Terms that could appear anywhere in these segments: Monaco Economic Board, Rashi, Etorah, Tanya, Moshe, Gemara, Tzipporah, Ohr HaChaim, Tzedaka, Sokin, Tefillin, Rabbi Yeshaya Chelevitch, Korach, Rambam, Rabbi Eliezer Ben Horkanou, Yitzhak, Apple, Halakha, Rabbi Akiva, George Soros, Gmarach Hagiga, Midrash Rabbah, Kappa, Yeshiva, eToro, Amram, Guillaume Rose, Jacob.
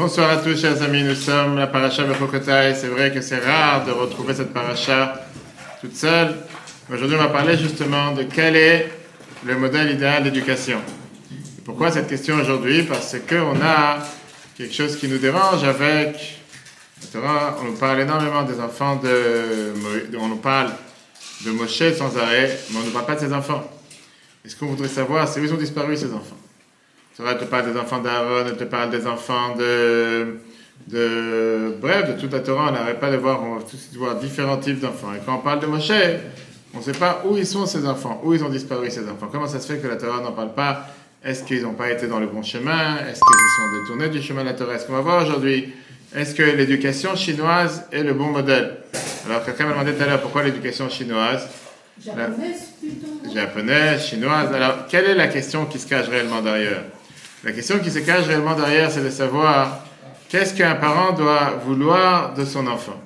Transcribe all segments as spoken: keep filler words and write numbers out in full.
Bonsoir à tous, chers amis. Nous sommes la paracha Behoukotai. C'est vrai que c'est rare de retrouver cette paracha toute seule. Aujourd'hui, on va parler justement de quel est le modèle idéal d'éducation. Pourquoi cette question aujourd'hui? Parce qu'on a quelque chose qui nous dérange avec... On nous parle énormément des enfants de... On nous parle de Moshe sans arrêt, mais on ne parle pas de ses enfants. Et ce qu'on voudrait savoir, c'est où ils ont disparu, ces enfants. Elle te parle des enfants d'Aaron, elle te parle des enfants de... de... Bref, de toute la Torah, on n'arrête pas de voir, on va tous voir différents types d'enfants. Et quand on parle de Moshe, on ne sait pas où ils sont ces enfants, où ils ont disparu ces enfants. Comment ça se fait que la Torah n'en parle pas? Est-ce qu'ils n'ont pas été dans le bon chemin? Est-ce qu'ils se sont détournés du chemin de la Torah? Est-ce qu'on va voir aujourd'hui? Est-ce que l'éducation chinoise est le bon modèle? Alors quelqu'un m'a demandé tout à l'heure pourquoi l'éducation chinoise... Japonaise plutôt. Japonaise, chinoise. Alors quelle est la question qui se cache réellement derrière? La question qui se cache réellement derrière, c'est de savoir qu'est-ce qu'un parent doit vouloir de son enfant.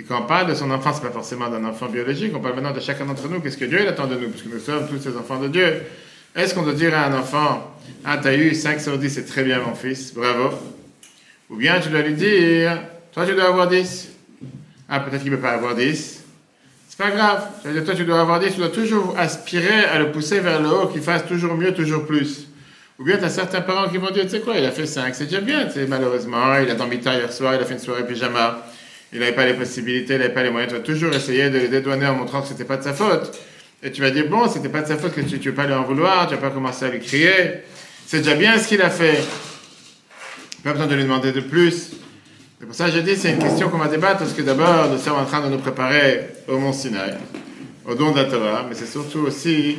Et quand on parle de son enfant, ce n'est pas forcément d'un enfant biologique, on parle maintenant de chacun d'entre nous. Qu'est-ce que Dieu attend de nous? Parce que nous sommes tous les enfants de Dieu. Est-ce qu'on doit dire à un enfant, « Ah, t'as eu cinq sur dix, c'est très bien mon fils, bravo. » Ou bien tu dois lui dire, « Toi, tu dois avoir dix. » « Ah, peut-être qu'il ne peut pas avoir dix. » C'est pas grave. C'est-à-dire, toi, tu dois avoir dix, tu dois toujours aspirer à le pousser vers le haut, qu'il fasse toujours mieux, toujours plus. Ou bien, tu as certains parents qui vont dire, tu sais quoi, il a fait cinq, c'est déjà bien, tu sais, malheureusement, il a dormi tard hier soir, il a fait une soirée pyjama, il n'avait pas les possibilités, il n'avait pas les moyens, tu vas toujours essayer de les dédouaner en montrant que ce n'était pas de sa faute. Et tu vas dire, bon, ce n'était pas de sa faute, que tu ne veux pas lui en vouloir, tu ne vas pas commencer à lui crier, c'est déjà bien ce qu'il a fait. Pas besoin de lui demander de plus. C'est pour ça que j'ai dit, c'est une question qu'on va débattre, parce que d'abord, nous sommes en train de nous préparer au Mont Sinaï, au don de la Torah, mais c'est surtout aussi...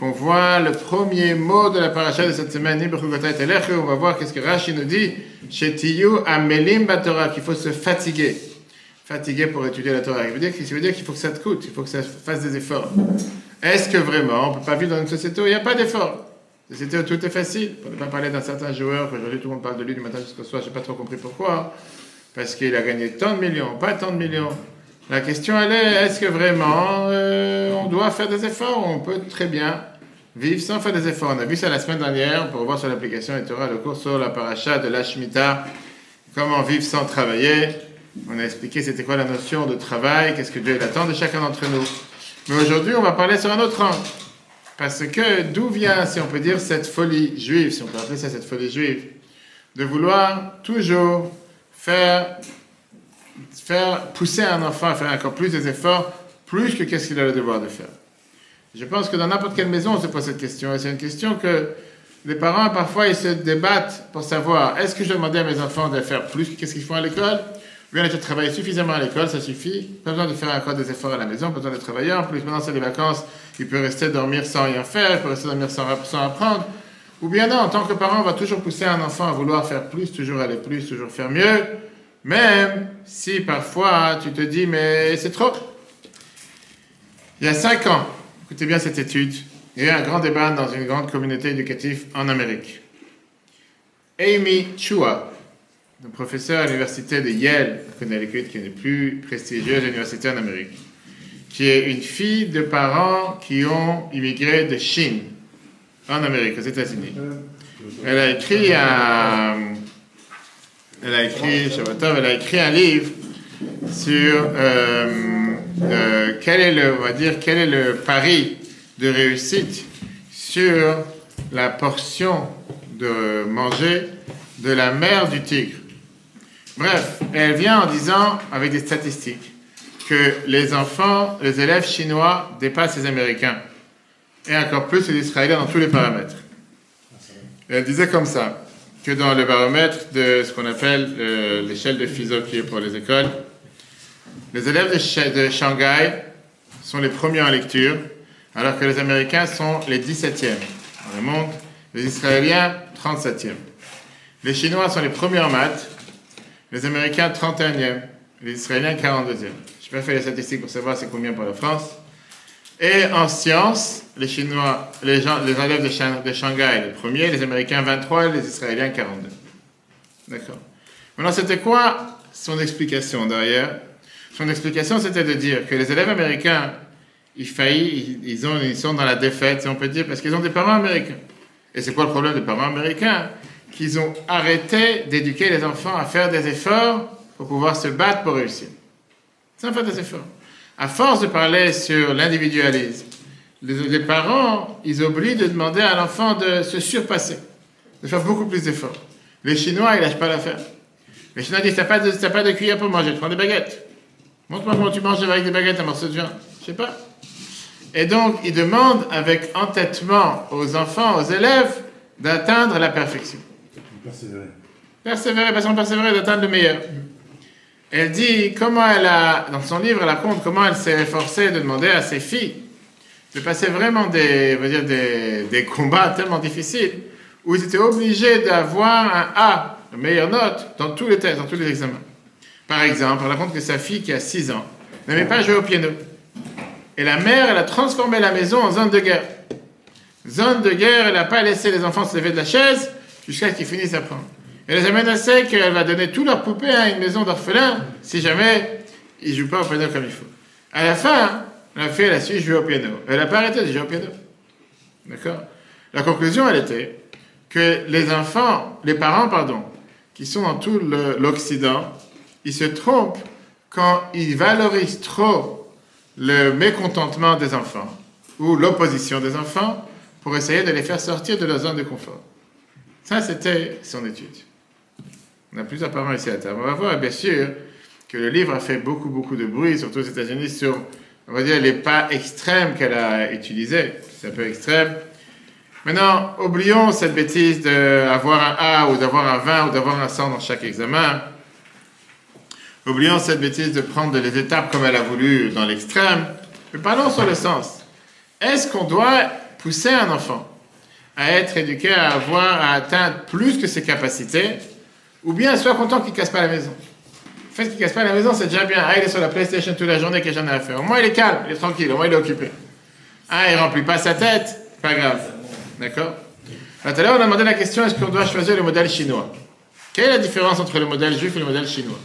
qu'on voit le premier mot de la paracha de cette semaine, on va voir qu'est-ce que Rashi nous dit, qu'il faut se fatiguer, fatiguer pour étudier la Torah. Ça veut dire, ça veut dire qu'il faut que ça te coûte, il faut que ça fasse des efforts. Est-ce que vraiment, on ne peut pas vivre dans une société où il n'y a pas d'efforts? Une société où tout est facile. On ne peut pas parler d'un certain joueur, qu'aujourd'hui tout le monde parle de lui du matin jusqu'au soir, je n'ai pas trop compris pourquoi, parce qu'il a gagné tant de millions, pas tant de millions. La question elle est, est-ce que vraiment euh, on doit faire des efforts? On peut très bien vivre sans faire des efforts. On a vu ça la semaine dernière, on peut revoir sur l'application Etorah le cours sur la paracha de la Shemitah, comment vivre sans travailler. On a expliqué c'était quoi la notion de travail, qu'est-ce que Dieu attend de chacun d'entre nous. Mais aujourd'hui on va parler sur un autre angle, parce que d'où vient, si on peut dire, cette folie juive, si on peut appeler ça cette folie juive, de vouloir toujours faire... faire pousser un enfant à faire encore plus des efforts, plus que qu'est-ce qu'il a le devoir de faire. Je pense que dans n'importe quelle maison, on se pose cette question. Et c'est une question que les parents, parfois, ils se débattent pour savoir, est-ce que je demandais à mes enfants de faire plus que qu'est-ce qu'ils font à l'école? Ou bien, ils travaillent suffisamment à l'école, ça suffit. Pas besoin de faire encore des efforts à la maison, pas besoin de travailler. En plus, maintenant, c'est les vacances, il peut rester dormir sans rien faire, il peut rester dormir sans, sans apprendre. Ou bien non, en tant que parent, on va toujours pousser un enfant à vouloir faire plus, toujours aller plus, toujours faire mieux. Même si parfois tu te dis, mais c'est trop. Il y a cinq ans, écoutez bien cette étude, il y a eu un grand débat dans une grande communauté éducative en Amérique. Amy Chua, une professeure à l'université de Yale, qui est une des plus prestigieuses universités en Amérique, qui est une fille de parents qui ont immigré de Chine, en Amérique, aux États-Unis. Elle a écrit un... Elle a écrit, elle a écrit un livre sur euh, euh, quel est le, on va dire, quel est le pari de réussite sur la portion de manger de la mère du tigre. Bref, elle vient en disant, avec des statistiques, que les enfants, les élèves chinois dépassent les Américains, et encore plus les Israéliens dans tous les paramètres. Et elle disait comme ça, que dans le baromètre de ce qu'on appelle euh, l'échelle de F I S A qui est pour les écoles, les élèves de, de Shanghai sont les premiers en lecture, alors que les Américains sont les dix-septièmes dans le monde, les Israéliens trente-septièmes. Les Chinois sont les premiers en maths, les Américains trente et unième, les Israéliens quarante-deuxième. Je n'ai pas fait les statistiques pour savoir c'est combien pour la France. Et en sciences, les Chinois, les, gens, les élèves de, Ch de Shanghai, les premiers, les Américains vingt-trois, les Israéliens quarante-deux. D'accord. Maintenant, c'était quoi son explication derrière? Son explication, c'était de dire que les élèves américains, ils faillissent, ils, ils, ont, ils sont dans la défaite, si on peut dire, parce qu'ils ont des parents américains. Et c'est quoi le problème des parents américains? qu'ils ont arrêté d'éduquer les enfants à faire des efforts pour pouvoir se battre pour réussir. Sans faire des efforts. À force de parler sur l'individualisme, les, les parents, ils oublient de demander à l'enfant de se surpasser, de faire beaucoup plus d'efforts. Les Chinois, ils lâchent pas l'affaire. Les Chinois disent, t'as pas de, t'as pas de cuillère pour manger, prends des baguettes. Montre-moi comment tu manges avec des baguettes, un morceau de viande. Je sais pas. Et donc, ils demandent avec entêtement aux enfants, aux élèves, d'atteindre la perfection. Persévérer. Persévérer, parce qu'on persévérer, d'atteindre le meilleur. Elle dit, comment elle a, dans son livre, elle raconte comment elle s'est efforcée de demander à ses filles de passer vraiment des, veut dire des, des combats tellement difficiles, où ils étaient obligés d'avoir un A, la meilleure note, dans tous les tests, dans tous les examens. Par exemple, elle raconte que sa fille, qui a six ans, n'aimait pas jouer au piano. Et la mère, elle a transformé la maison en zone de guerre. Zone de guerre, elle n'a pas laissé les enfants se lever de la chaise jusqu'à ce qu'ils finissent d'apprendre. Elle les a menacés qu'elle va donner toutes leurs poupées à une maison d'orphelins si jamais ils ne jouent pas au piano comme il faut. À la fin, la fille, elle a su jouer au piano. Elle n'a pas arrêté de jouer au piano. D'accord ? La conclusion, elle était que les enfants, les parents, pardon, qui sont dans tout le, l'Occident, ils se trompent quand ils valorisent trop le mécontentement des enfants ou l'opposition des enfants pour essayer de les faire sortir de leur zone de confort. Ça, c'était son étude. On a plusieurs parents ici à table. On va voir, bien sûr, que le livre a fait beaucoup, beaucoup de bruit, surtout aux États-Unis, sur, on va dire, les pas extrêmes qu'elle a utilisés. C'est un peu extrême. Maintenant, oublions cette bêtise d'avoir un A ou d'avoir un vingt ou d'avoir un cent dans chaque examen. Oublions cette bêtise de prendre les étapes comme elle a voulu dans l'extrême. Mais parlons sur le sens. Est-ce qu'on doit pousser un enfant à être éduqué, à avoir, à atteindre plus que ses capacités, ou bien sois content qu'il ne casse pas la maison. Le fait qu'il ne casse pas la maison, c'est déjà bien. Ah, il est sur la PlayStation toute la journée, qu'est-ce que j'en ai à faire. Au moins, il est calme, il est tranquille, au moins, il est occupé. Ah, il ne remplit pas sa tête, pas grave. D'accord ? Alors, tout à l'heure, on a demandé la question, est-ce qu'on doit choisir le modèle chinois ? Quelle est la différence entre le modèle juif et le modèle chinois ?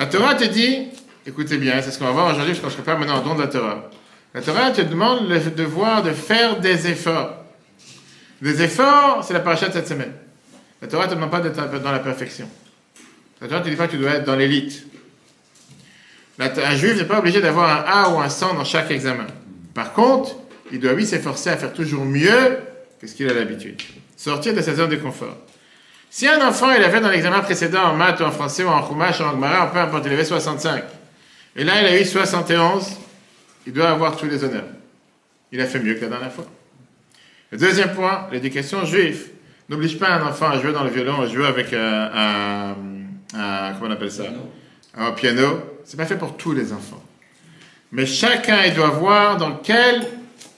La Torah te dit, écoutez bien, c'est ce qu'on va voir aujourd'hui, parce qu'on ne se prépare maintenant au don de la Torah. La Torah te demande le devoir de faire des efforts. Des efforts, c'est la paracha de cette semaine. La Torah ne te demande pas d'être dans la perfection. La Torah ne te dit pas que tu dois être dans l'élite. Un juif n'est pas obligé d'avoir un A ou un cent dans chaque examen. Par contre, il doit, oui, s'efforcer à faire toujours mieux que ce qu'il a l'habitude. Sortir de sa zone de confort. Si un enfant, il avait dans l'examen précédent en maths ou en français ou en chumash ou en Gmarach, peu importe, il avait soixante-cinq. Et là, il a eu soixante et onze. Il doit avoir tous les honneurs. Il a fait mieux que la dernière fois. Le deuxième point, l'éducation juive n'oblige pas un enfant à jouer dans le violon, à jouer avec un, un, un comment on appelle ça, piano. Un piano. C'est pas fait pour tous les enfants. Mais chacun, il doit voir dans quel,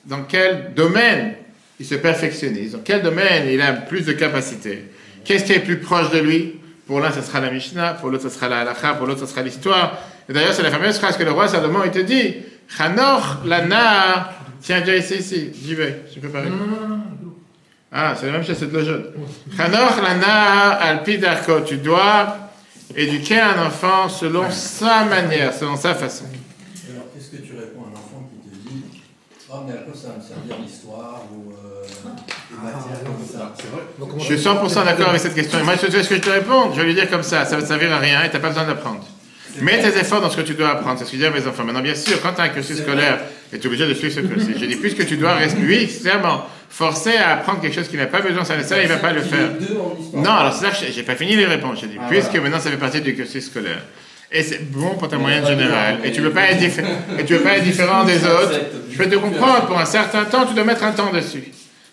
dans quel domaine il se perfectionnise, dans quel domaine il a plus de capacité. Qu'est-ce qui est plus proche de lui? Pour l'un, ce sera la Mishnah, pour l'autre, ce sera la Halakha, pour l'autre, ce sera l'histoire. Et d'ailleurs, c'est la fameuse phrase que le roi Salomon, il te dit, « Chanoch lana » Tiens, déjà ici, ici, j'y vais, je suis préparé. Non, non, non, non. Ah, c'est la même chose, c'est de l'eau jaune. Chanoch lana alpi darko, tu dois éduquer un enfant selon sa manière, selon sa façon. Alors, qu'est-ce que tu réponds à un enfant qui te dit « Oh, mais à quoi ça va me servir l'histoire ?» ou euh, ah, matières comme ça. C'est vrai. Donc, je suis cent pour cent d'accord avec cette question. Et moi, je sais ce que je te réponds. Je vais lui dire comme ça, ça ne va te servir à rien et tu n'as pas besoin d'apprendre. Mets tes efforts dans ce que tu dois apprendre, c'est ce que disent mes enfants. Maintenant, bien sûr, quand tu as un cursus scolaire, tu es obligé de suivre ce cursus. Je dis plus que tu dois rester, lui, clairement, forcer à apprendre quelque chose qu'il n'a pas besoin de sa naissance, il ne va pas le faire. Non, alors c'est ça que je n'ai pas fini les réponses. Je dis, puisque maintenant ça fait partie du cursus scolaire. Et c'est bon pour ta moyenne générale. Et tu ne veux pas être différent des autres. Je peux te comprendre, pour un certain temps, tu dois mettre un temps dessus.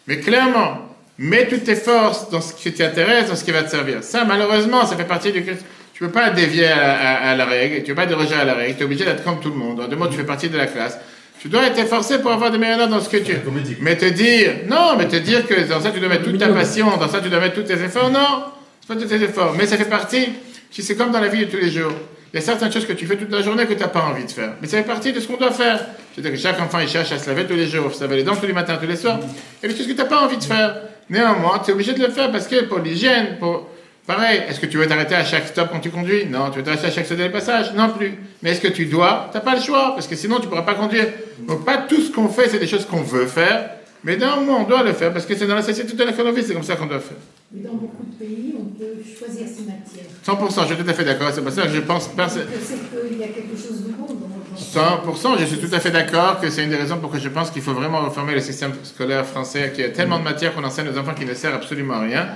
Mais clairement, mets toutes tes forces dans ce qui t'intéresse, dans ce qui va te servir. Ça, malheureusement, ça fait partie du cursus. Tu ne peux pas dévier à, à, à la règle, tu ne peux pas déroger à la règle, tu es obligé d'être comme tout le monde. En deux mots, tu fais partie de la classe. Tu dois être forcé pour avoir des meilleures notes dans ce que tu es. Mais te dire, non, mais te dire que dans ça, tu dois mettre toute ta passion, dans ça, tu dois mettre tous tes efforts, non, ce n'est pas tous tes efforts. Mais ça fait partie, si c'est comme dans la vie de tous les jours. Il y a certaines choses que tu fais toute la journée que tu n'as pas envie de faire. Mais ça fait partie de ce qu'on doit faire. C'est-à-dire que chaque enfant, il cherche à se laver tous les jours, se laver les dents tous les matins, tous les soirs. Il y a des choses que tu n'as pas envie de faire. Néanmoins, tu es obligé de le faire parce que pour l'hygiène, pour... Pareil, est-ce que tu veux t'arrêter à chaque stop quand tu conduis? Non. Tu veux t'arrêter à chaque stop de passage? Non plus. Mais est-ce que tu dois? Tu n'as pas le choix, parce que sinon tu ne pourras pas conduire. Donc pas tout ce qu'on fait, c'est des choses qu'on veut faire, Mais d'un moment, on doit le faire, parce que c'est dans la société tout à l'économie, c'est comme ça qu'on doit faire. Mais dans beaucoup de pays, on peut choisir ses matières. cent pour cent, je suis tout à fait d'accord, c'est pas ça que je pense. C'est qu'il y a quelque chose de bon dans le cent pour cent, je suis tout à fait d'accord que c'est une des raisons pour que je pense qu'il faut vraiment reformer le système scolaire français, qu'il y a tellement de matières qu'on enseigne aux enfants qui ne servent absolument à rien,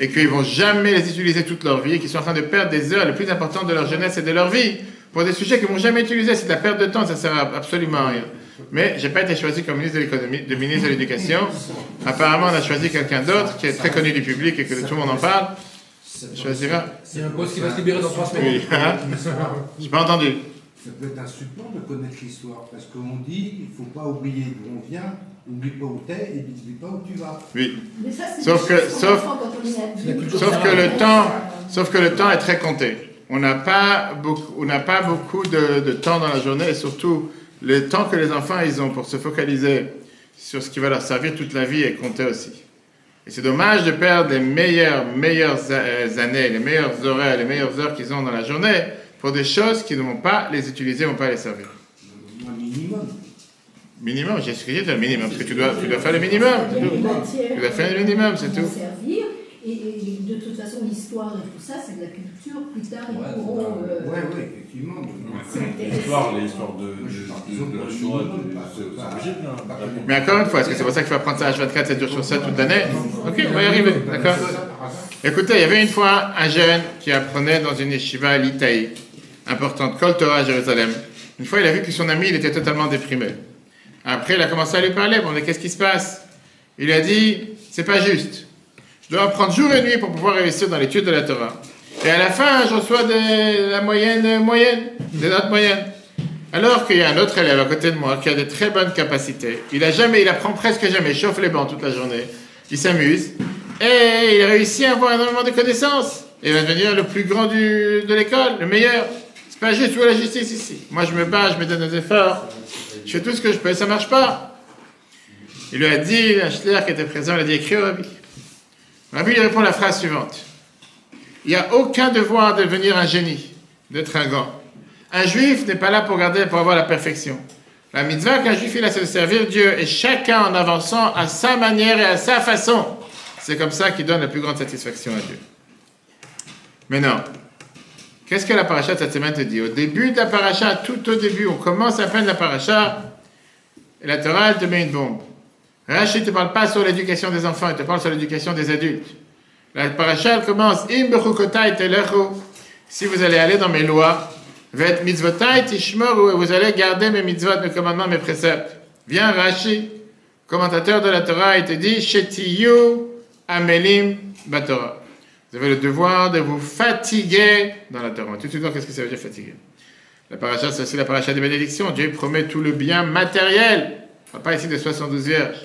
et qu'ils ne vont jamais les utiliser toute leur vie, et qu'ils sont en train de perdre des heures les plus importantes de leur jeunesse et de leur vie, pour des sujets qu'ils ne vont jamais utiliser. C'est de la perte de temps, ça ne sert absolument à rien. Mais je n'ai pas été choisi comme ministre de l'économie, de ministre de l'éducation. Apparemment, on a choisi quelqu'un d'autre qui est très connu du public et que tout le monde en parle. Choisira. Il y a un poste qui va se libérer dans trois semaines. Je n'ai pas entendu. Ça peut être un support de connaître l'histoire, parce qu'on dit il ne faut pas oublier d'où on vient, n'oublie pas où t'es et n'oublie pas où tu vas. Oui. Mais ça, sauf que, sauf, sauf que le temps, sauf que le temps est très compté. On n'a pas beaucoup, on n'a pas beaucoup de, de temps dans la journée, et surtout. Le temps que les enfants ils ont pour se focaliser sur ce qui va leur servir toute la vie est compté aussi. Et c'est dommage de perdre les meilleures, meilleures années, les meilleures horaires, les meilleures heures qu'ils ont dans la journée pour des choses qui ne vont pas les utiliser, ne vont pas les servir. Un minimum. Minimum, j'ai ce que j'ai dit, le minimum, parce que tu dois, tu dois faire le minimum. Tu dois, tu dois faire le minimum, c'est tout. Et, et de toute façon, l'histoire et tout ça, c'est de la culture. Plus tard, ils ouais, pourront... Euh... Ouais, ouais, effectivement. Ouais. L'histoire, l'histoire de... Mais encore une fois, est-ce que c'est pour ça qu'il faut apprendre ça à H vingt-quatre, sept jours sur sept, toute l'année? Ok, on va y arriver, d'accord. Écoutez, il y avait une fois un jeune qui apprenait dans une yeshiva litaï, importante, Kol Torah à Jérusalem. Une fois, il a vu que son ami, il était totalement déprimé. Après, il a commencé à lui parler. Bon, mais qu'est-ce qui se passe? Il a dit, c'est pas juste. Je dois apprendre jour et nuit pour pouvoir réussir dans l'étude de la Torah. Et à la fin, je reçois de la moyenne moyenne, des notes moyennes. Alors qu'il y a un autre élève à côté de moi qui a de très bonnes capacités. Il a jamais, il apprend presque jamais, il chauffe les bancs toute la journée, il s'amuse, et il réussit à avoir énormément de connaissances. Il va devenir le plus grand du, de l'école, le meilleur. C'est pas juste, où est la justice ici? Moi je me bats, je me donne des efforts, je fais tout ce que je peux, ça marche pas. Il lui a dit, un Schler qui était présent, il a dit, écris au Rabbi. Rabbi lui répond la phrase suivante. Il n'y a aucun devoir de devenir un génie, d'être un grand. Un juif n'est pas là pour garder, pour avoir la perfection. La mitzvah qu'un juif il a, c'est de servir Dieu, et chacun en avançant à sa manière et à sa façon. C'est comme ça qu'il donne la plus grande satisfaction à Dieu. Maintenant, qu'est-ce que la paracha de cette semaine te dit? Au début de la paracha, tout au début, on commence à peine la paracha, et la Torah te met une bombe. Rashi ne te parle pas sur l'éducation des enfants, il te parle sur l'éducation des adultes. La paracha commence, Im Behoukotai telechu, si vous allez aller dans mes lois, Vet mitzvotai tishmoru, et vous allez garder mes mitzvot, mes commandements, mes préceptes. Viens Rashi, commentateur de la Torah, il te dit, Shetiyu amelim batorah. Vous avez le devoir de vous fatiguer dans la Torah. Tout de suite, qu'est-ce que ça veut dire fatiguer? La paracha, c'est aussi la paracha des bénédictions. Dieu promet tout le bien matériel. On ne parle pas ici de soixante-douze vierges.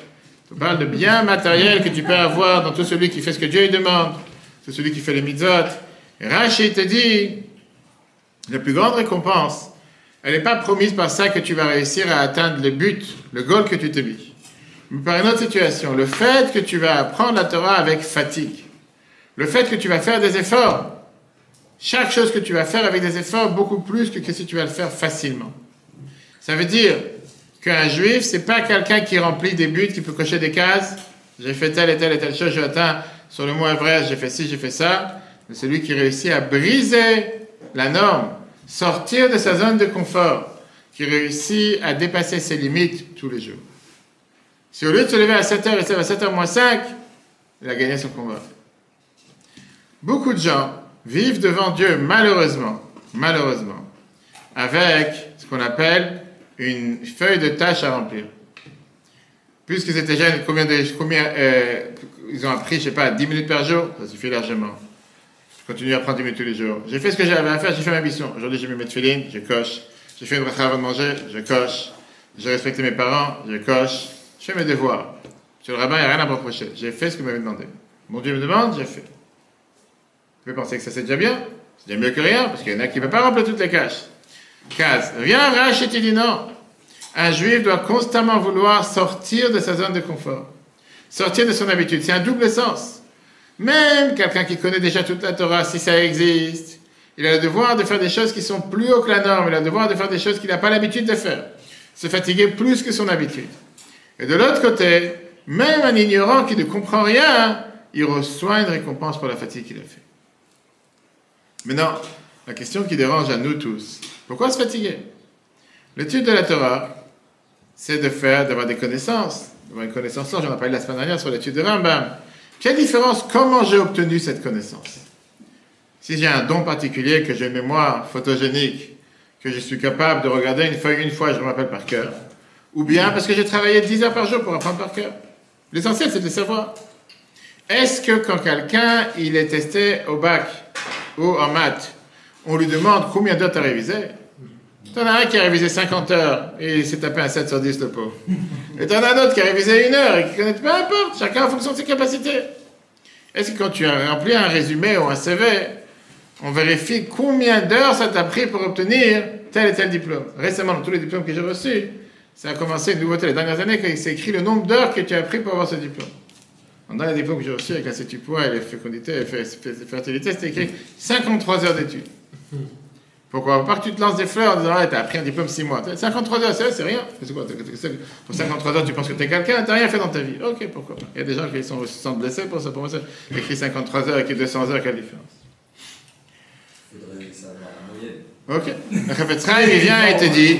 On parle de bien matériel que tu peux avoir dans tout celui qui fait ce que Dieu lui demande, tout celui qui fait les mitzvot. Et Rashi te dit, la plus grande récompense, elle n'est pas promise par ça que tu vas réussir à atteindre le but, le goal que tu t'es mis. Mais par une autre situation, le fait que tu vas apprendre la Torah avec fatigue, le fait que tu vas faire des efforts, chaque chose que tu vas faire avec des efforts, beaucoup plus que si tu vas le faire facilement. Ça veut dire... qu'un juif, c'est pas quelqu'un qui remplit des buts, qui peut cocher des cases. J'ai fait telle et telle et telle chose, j'ai atteint sur le mont Everest, j'ai fait ci, j'ai fait ça. Mais celui qui réussit à briser la norme, sortir de sa zone de confort, qui réussit à dépasser ses limites tous les jours. Si au lieu de se lever à sept heures, il se lève à sept heures moins cinq, il a gagné son combat. Beaucoup de gens vivent devant Dieu, malheureusement, malheureusement, avec ce qu'on appelle une feuille de tâche à remplir. Puisqu'ils étaient jeunes, combien de, combien, euh, ils ont appris, je ne sais pas, dix minutes par jour, ça suffit largement. Je continue à prendre dix minutes tous les jours. J'ai fait ce que j'avais à faire, j'ai fait ma mission. Aujourd'hui, j'ai mis mes tefilines, je coche. J'ai fait une bracha avant de manger, je coche. J'ai respecté mes parents, je coche. Je fais mes devoirs. Monsieur le rabbin, il n'y a rien à me reprocher. J'ai fait ce que vous m'avez demandé. Mon Dieu me demande, j'ai fait. Vous pouvez penser que ça, c'est déjà bien. C'est déjà mieux que rien, parce qu'il y en a qui ne peuvent pas remplir toutes les caches. quinze. Viens, Rashi te dit non. Un juif doit constamment vouloir sortir de sa zone de confort, sortir de son habitude. C'est un double sens. Même quelqu'un qui connaît déjà toute la Torah, si ça existe, il a le devoir de faire des choses qui sont plus haut que la norme, il a le devoir de faire des choses qu'il n'a pas l'habitude de faire, se fatiguer plus que son habitude. Et de l'autre côté, Même un ignorant qui ne comprend rien, il reçoit une récompense pour la fatigue qu'il a fait. Maintenant, la question qui dérange à nous tous, pourquoi se fatiguer? L'étude de la Torah, c'est de faire, d'avoir des connaissances, d'avoir une connaissance, j'en ai parlé la semaine dernière sur l'étude de Rambam. Quelle différence, comment j'ai obtenu cette connaissance? Si j'ai un don particulier, que j'ai une mémoire photogénique, que je suis capable de regarder une feuille une fois, je me rappelle par cœur, ou bien parce que j'ai travaillé dix heures par jour pour apprendre par cœur. L'essentiel, c'est de le savoir. Est-ce que quand quelqu'un, il est testé au bac ou en maths, on lui demande combien d'heures tu as révisé? T'en as un qui a révisé cinquante heures et il s'est tapé un sept sur dix, le pauvre. Et t'en as un autre qui a révisé une heure et qui connaît pas, importe, chacun en fonction de ses capacités. Est-ce que quand tu as rempli un résumé ou un C V, on vérifie combien d'heures ça t'a pris pour obtenir tel et tel diplôme? Récemment, dans tous les diplômes que j'ai reçus, ça a commencé une nouveauté les dernières années, quand il s'est écrit le nombre d'heures que tu as pris pour avoir ce diplôme. Dans les diplômes que j'ai reçus avec la Tzipporah et les fécondités et les fertilités, c'était écrit cinquante-trois heures d'études. Pourquoi? Parce que tu te lances des fleurs en disant ah, t'as appris un diplôme six mois. cinquante-trois heures, c'est, c'est rien. C'est quoi, pour cinquante-trois heures, tu penses que t'es quelqu'un, t'as rien fait dans ta vie. Ok, pourquoi pas. Il y a des gens qui sont, sont blessés pour ça. Pour moi, ça écrit cinquante-trois heures et qui deux cents heures, quelle différence? Il faudrait que ça va en moyenne. Ok. Le Rav il vient et te dit.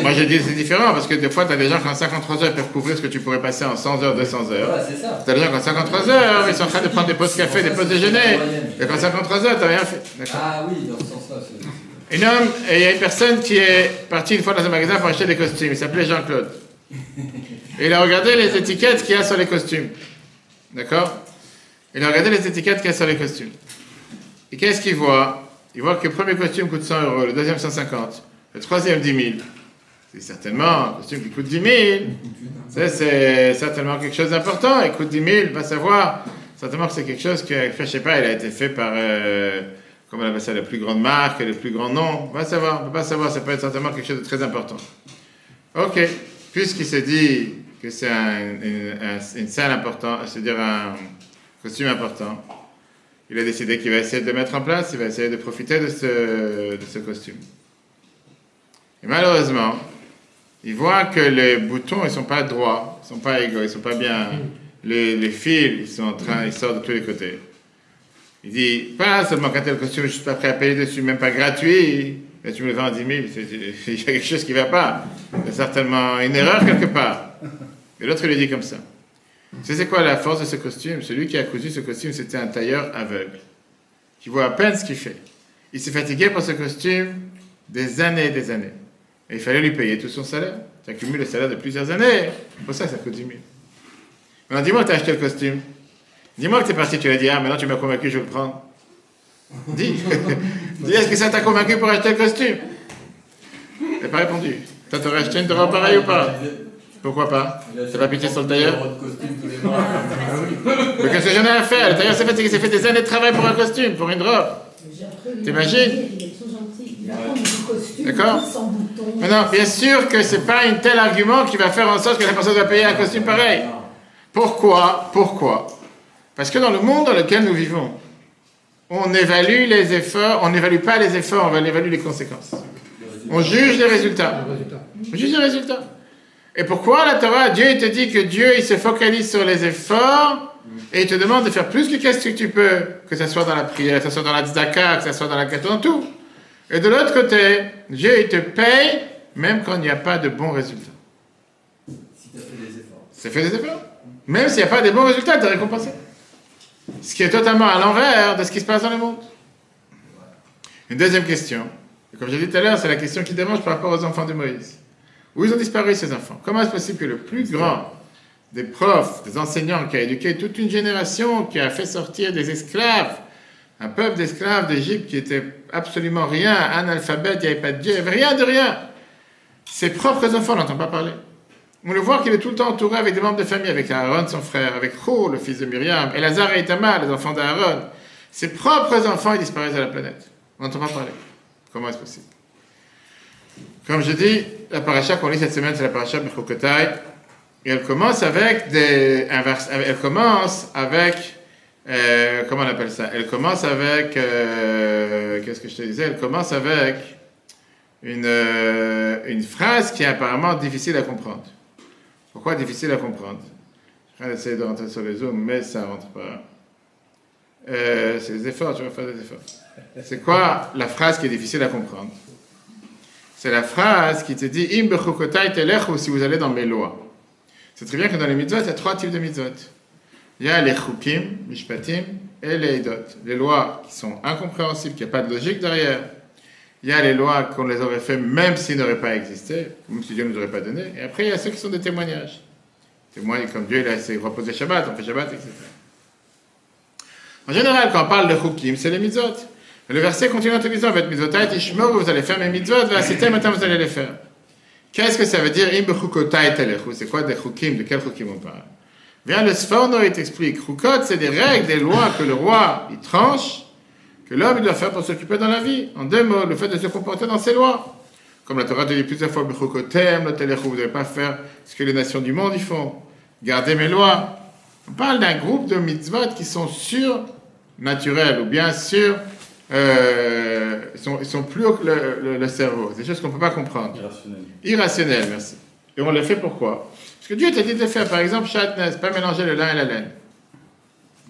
Moi j'ai dit c'est différent parce que des fois t'as des gens qui en cinquante-trois heures peuvent couvrir ce que tu pourrais passer en cent heures, deux cents heures. Voilà, c'est ça. T'as des gens qui en cinquante-trois heures, ils sont en train de prendre des pauses café, des pauses déjeuner. Et qu'en cinquante-trois heures, t'as rien fait. D'accord. Ah oui, dans ce sens-là. C'est... Un homme, et il y a une personne qui est partie une fois dans un magasin pour acheter des costumes. Il s'appelait Jean-Claude. Et il a regardé les étiquettes qu'il y a sur les costumes. D'accord. Il a regardé les étiquettes qu'il y a sur les costumes. Et qu'est-ce qu'il voit? Il voit que le premier costume coûte cent euros, le deuxième cent cinquante. Le troisième, dix mille. C'est certainement un costume qui coûte dix mille. Ça, c'est certainement quelque chose d'important. Il coûte dix mille, va savoir. Certainement que c'est quelque chose qui, je sais pas, il a été fait par, euh, comment on appelle ça, les plus grandes marques, les plus grands noms. Va savoir, on peut pas savoir. Ça peut être certainement quelque chose de très important. Ok. Puisqu'il s'est dit que c'est un, une, une salle importante, c'est-à-dire un costume important, il a décidé qu'il va essayer de le mettre en place, il va essayer de profiter de ce, de ce costume. Et malheureusement, il voit que les boutons, ils sont pas droits, ils sont pas égaux, ils sont pas bien. Les, les fils, ils sont en train, ils sortent de tous les côtés. Il dit, pas seulement quand t'as le costume, je suis pas prêt à payer dessus, même pas gratuit. Là, tu me le vends à dix mille, il y a quelque chose qui va pas. Il y a certainement une erreur quelque part. Et l'autre, il le dit comme ça. Tu sais, c'est quoi la force de ce costume? Celui qui a cousu ce costume, c'était un tailleur aveugle, qui voit à peine ce qu'il fait. Il s'est fatigué pour ce costume des années et des années. Et il fallait lui payer tout son salaire. Tu accumules le salaire de plusieurs années. Pour ça, ça coûte dix mille. Maintenant, dis-moi que tu as acheté le costume. Dis-moi que tu es parti, tu l'as dit, ah, maintenant tu m'as convaincu, je vais le prendre. Dis. Dis, est-ce que ça t'a convaincu pour acheter le costume? Tu n'as pas répondu. Tu t'aurais acheté une robe pareille ou pas? Pourquoi pas? Tu pas pitié sur le tailleur? Mais qu'est-ce que j'en ai à faire? Le tailleur s'est fatigué, s'est fait des années de travail pour un costume, pour une robe. T'imagines? D'accord? Maintenant, bien sûr que c'est pas un tel argument qui va faire en sorte que la personne va payer un costume pareil. Pourquoi? Pourquoi? Parce que dans le monde dans lequel nous vivons, on évalue les efforts, on n'évalue pas les efforts, on évalue les conséquences. On juge les résultats. On juge les résultats. Et pourquoi la Torah, Dieu, il te dit que Dieu, il se focalise sur les efforts et il te demande de faire plus que qu'est-ce que tu peux, que ce soit dans la prière, que ce soit dans la tzedaka, que ce soit dans la dans tout. Et de l'autre côté, Dieu, il te paye même quand il n'y a pas de bons résultats. Si tu as fait des efforts. Tu as fait des efforts. Même s'il n'y a pas de bons résultats, tu es récompensé. Ce qui est totalement à l'envers de ce qui se passe dans le monde. Une deuxième question, et comme j'ai dit tout à l'heure, c'est la question qui dérange par rapport aux enfants de Moïse. Où ils ont disparu, ces enfants? Comment est-ce possible que le plus grand des profs, des enseignants qui a éduqué toute une génération, qui a fait sortir des esclaves, un peuple d'esclaves d'Égypte qui était absolument rien, analphabète, il n'y avait pas de Dieu, il n'y avait rien de rien. Ses propres enfants, on n'entend pas parler. On le voit qu'il est tout le temps entouré avec des membres de famille, avec Aaron, son frère, avec Hur, le fils de Miriam, et Lazare et Tamar, les enfants d'Aaron. Ses propres enfants, ils disparaissent de la planète. On n'entend pas parler. Comment est-ce possible? Comme je dis, la paracha qu'on lit cette semaine, c'est la paracha Behoukotai, et elle commence avec des, elle commence avec Euh, comment on appelle ça? Elle commence avec... Euh, Qu'est-ce que je te disais? Elle commence avec une, euh, une phrase qui est apparemment difficile à comprendre. Pourquoi difficile à comprendre? Je vais essayer de rentrer sur les zooms, mais ça ne rentre pas. Euh, c'est des efforts, je vais faire des efforts. C'est quoi la phrase qui est difficile à comprendre? C'est la phrase qui te dit « Im Behoukotai telech » ou « si vous allez dans mes lois ». C'est très bien que dans les mitzvot, il y a trois types de mitzvot. Il y a les chukim, mishpatim et les idot. Les lois qui sont incompréhensibles, qu'il n'y a pas de logique derrière. Il y a les lois qu'on les aurait fait même s'ils n'auraient pas existé, même si Dieu ne nous aurait pas donné. Et après, il y a ceux qui sont des témoignages. Témoignent comme Dieu, il a essayé de reposer Shabbat, on fait Shabbat, et cetera. En général, quand on parle de chukim, c'est les mitzvot. Le verset continue en te disant, votre mitzvotait, ishmor, vous allez faire mes mitzvot, vacitem, maintenant vous allez les faire. Qu'est-ce que ça veut dire, im behoukotai telechou? C'est quoi des chukim? De quel chukim on parle? Bien, le Sforno, il t'explique. Chukot, c'est des règles, des lois que le roi, il tranche, que l'homme, il doit faire pour s'occuper dans la vie. En deux mots, le fait de se comporter dans ses lois. Comme la Torah te dit plusieurs fois, behoukotem, le telechou, vous ne devez pas faire ce que les nations du monde, ils font. Gardez mes lois. On parle d'un groupe de mitzvot qui sont surnaturels, ou bien sûr. Euh, ils, sont, ils sont plus haut que le, le, le cerveau. C'est des choses qu'on ne peut pas comprendre. Irrationnel. Irrationnel, merci. Et on le fait pourquoi? Parce que Dieu t'a dit de le faire. Par exemple, chatnez, pas mélanger le lin et la laine.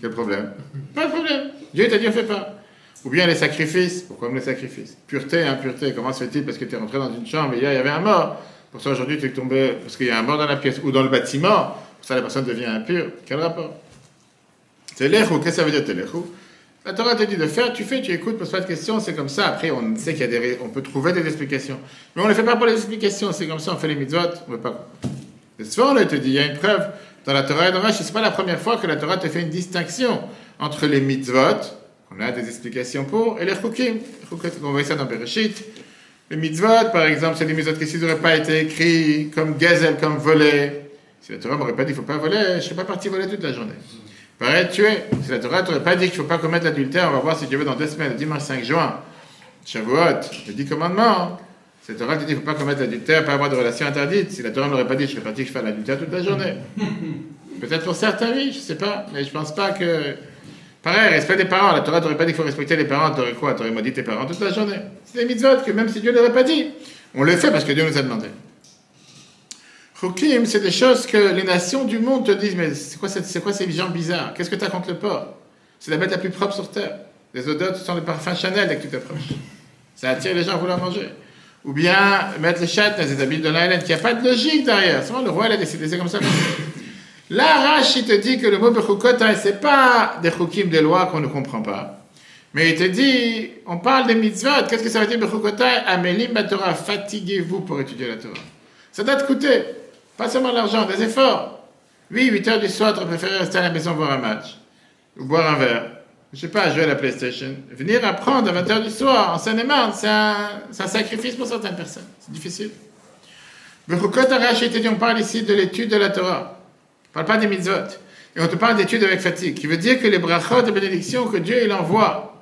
Quel problème? Pas de problème. Dieu t'a dit, on ne fait pas. Ou bien les sacrifices. Pourquoi les sacrifices? Pureté, impureté. Hein, comment se fait-il? Parce que tu es rentré dans une chambre et hier, il y avait un mort. Pour ça, aujourd'hui, tu es tombé parce qu'il y a un mort dans la pièce ou dans le bâtiment. Pour ça, la personne devient impure. Quel rapport? Telechou, qu'est-ce que ça veut dire telechou? La Torah te dit de faire, tu fais, tu écoutes, pose pas de questions, c'est comme ça. Après, on sait qu'il y a des, on peut trouver des explications. Mais on ne les fait pas pour les explications, c'est comme ça, on fait les mitzvot, on ne veut pas. Et souvent, là, il te dit, il y a une preuve dans la Torah et dans Rashi, ce n'est pas la première fois que la Torah te fait une distinction entre les mitzvot, on a des explications pour, et les chukim. On voit ça dans Bereshit. Les mitzvot, par exemple, c'est des mitzvot qui, s'ils n'auraient pas été écrits, comme gazelle, comme voler. Si la Torah m'aurait pas dit, il ne faut pas voler, je ne serais pas parti voler toute la journée. Pareil, tuer. Si la Torah t'aurait pas dit qu'il ne faut pas commettre l'adultère, on va voir si Dieu veut dans deux semaines, le dimanche cinq juin, Shavuot, les dix commandements. Si la Torah te dit qu'il ne faut pas commettre l'adultère, pas avoir de relation interdite, si la Torah ne l'aurait pas dit, je serais parti faire l'adultère toute la journée. Peut-être pour certains, oui, je ne sais pas, mais je ne pense pas que. Pareil, respect des parents. La Torah t'aurait pas dit qu'il faut respecter les parents, t'aurais quoi? T'aurais maudit tes parents toute la journée. C'est des mitzvot que même si Dieu ne l'aurait pas dit, on le fait parce que Dieu nous a demandé. Chukim, c'est des choses que les nations du monde te disent, mais c'est quoi, c'est quoi ces gens bizarres? Qu'est-ce que tu as contre le porc? C'est la bête la plus propre sur terre. Les odeurs, tu sens le parfum Chanel dès que tu t'approches. Ça attire les gens à vouloir manger. Ou bien mettre les chattes dans les habits de l'Island, qui n'y a pas de logique derrière. Souvent, le roi, il a décidé, c'est comme ça. Là, Rashi te dit que le mot Behoukotai, ce n'est pas des chukim, des lois qu'on ne comprend pas. Mais il te dit, on parle des mitzvot. Qu'est-ce que ça veut dire Behoukotai? Amélim Batorah, fatiguez-vous pour étudier la Torah. Ça doit te coûter. Pas seulement l'argent, des efforts. Oui, huit heures du soir, tu préfères rester à la maison voir un match, ou boire un verre, je sais pas, jouer à la PlayStation. Venir apprendre à vingt heures du soir, en Seine-et-Marne, c'est un, c'est un sacrifice pour certaines personnes. C'est difficile. Behoukotai Rashi te dit, on parle ici de l'étude de la Torah. On ne parle pas des mitzvot. Et on te parle d'études avec fatigue, qui veut dire que les brachot et bénédictions que Dieu il envoie,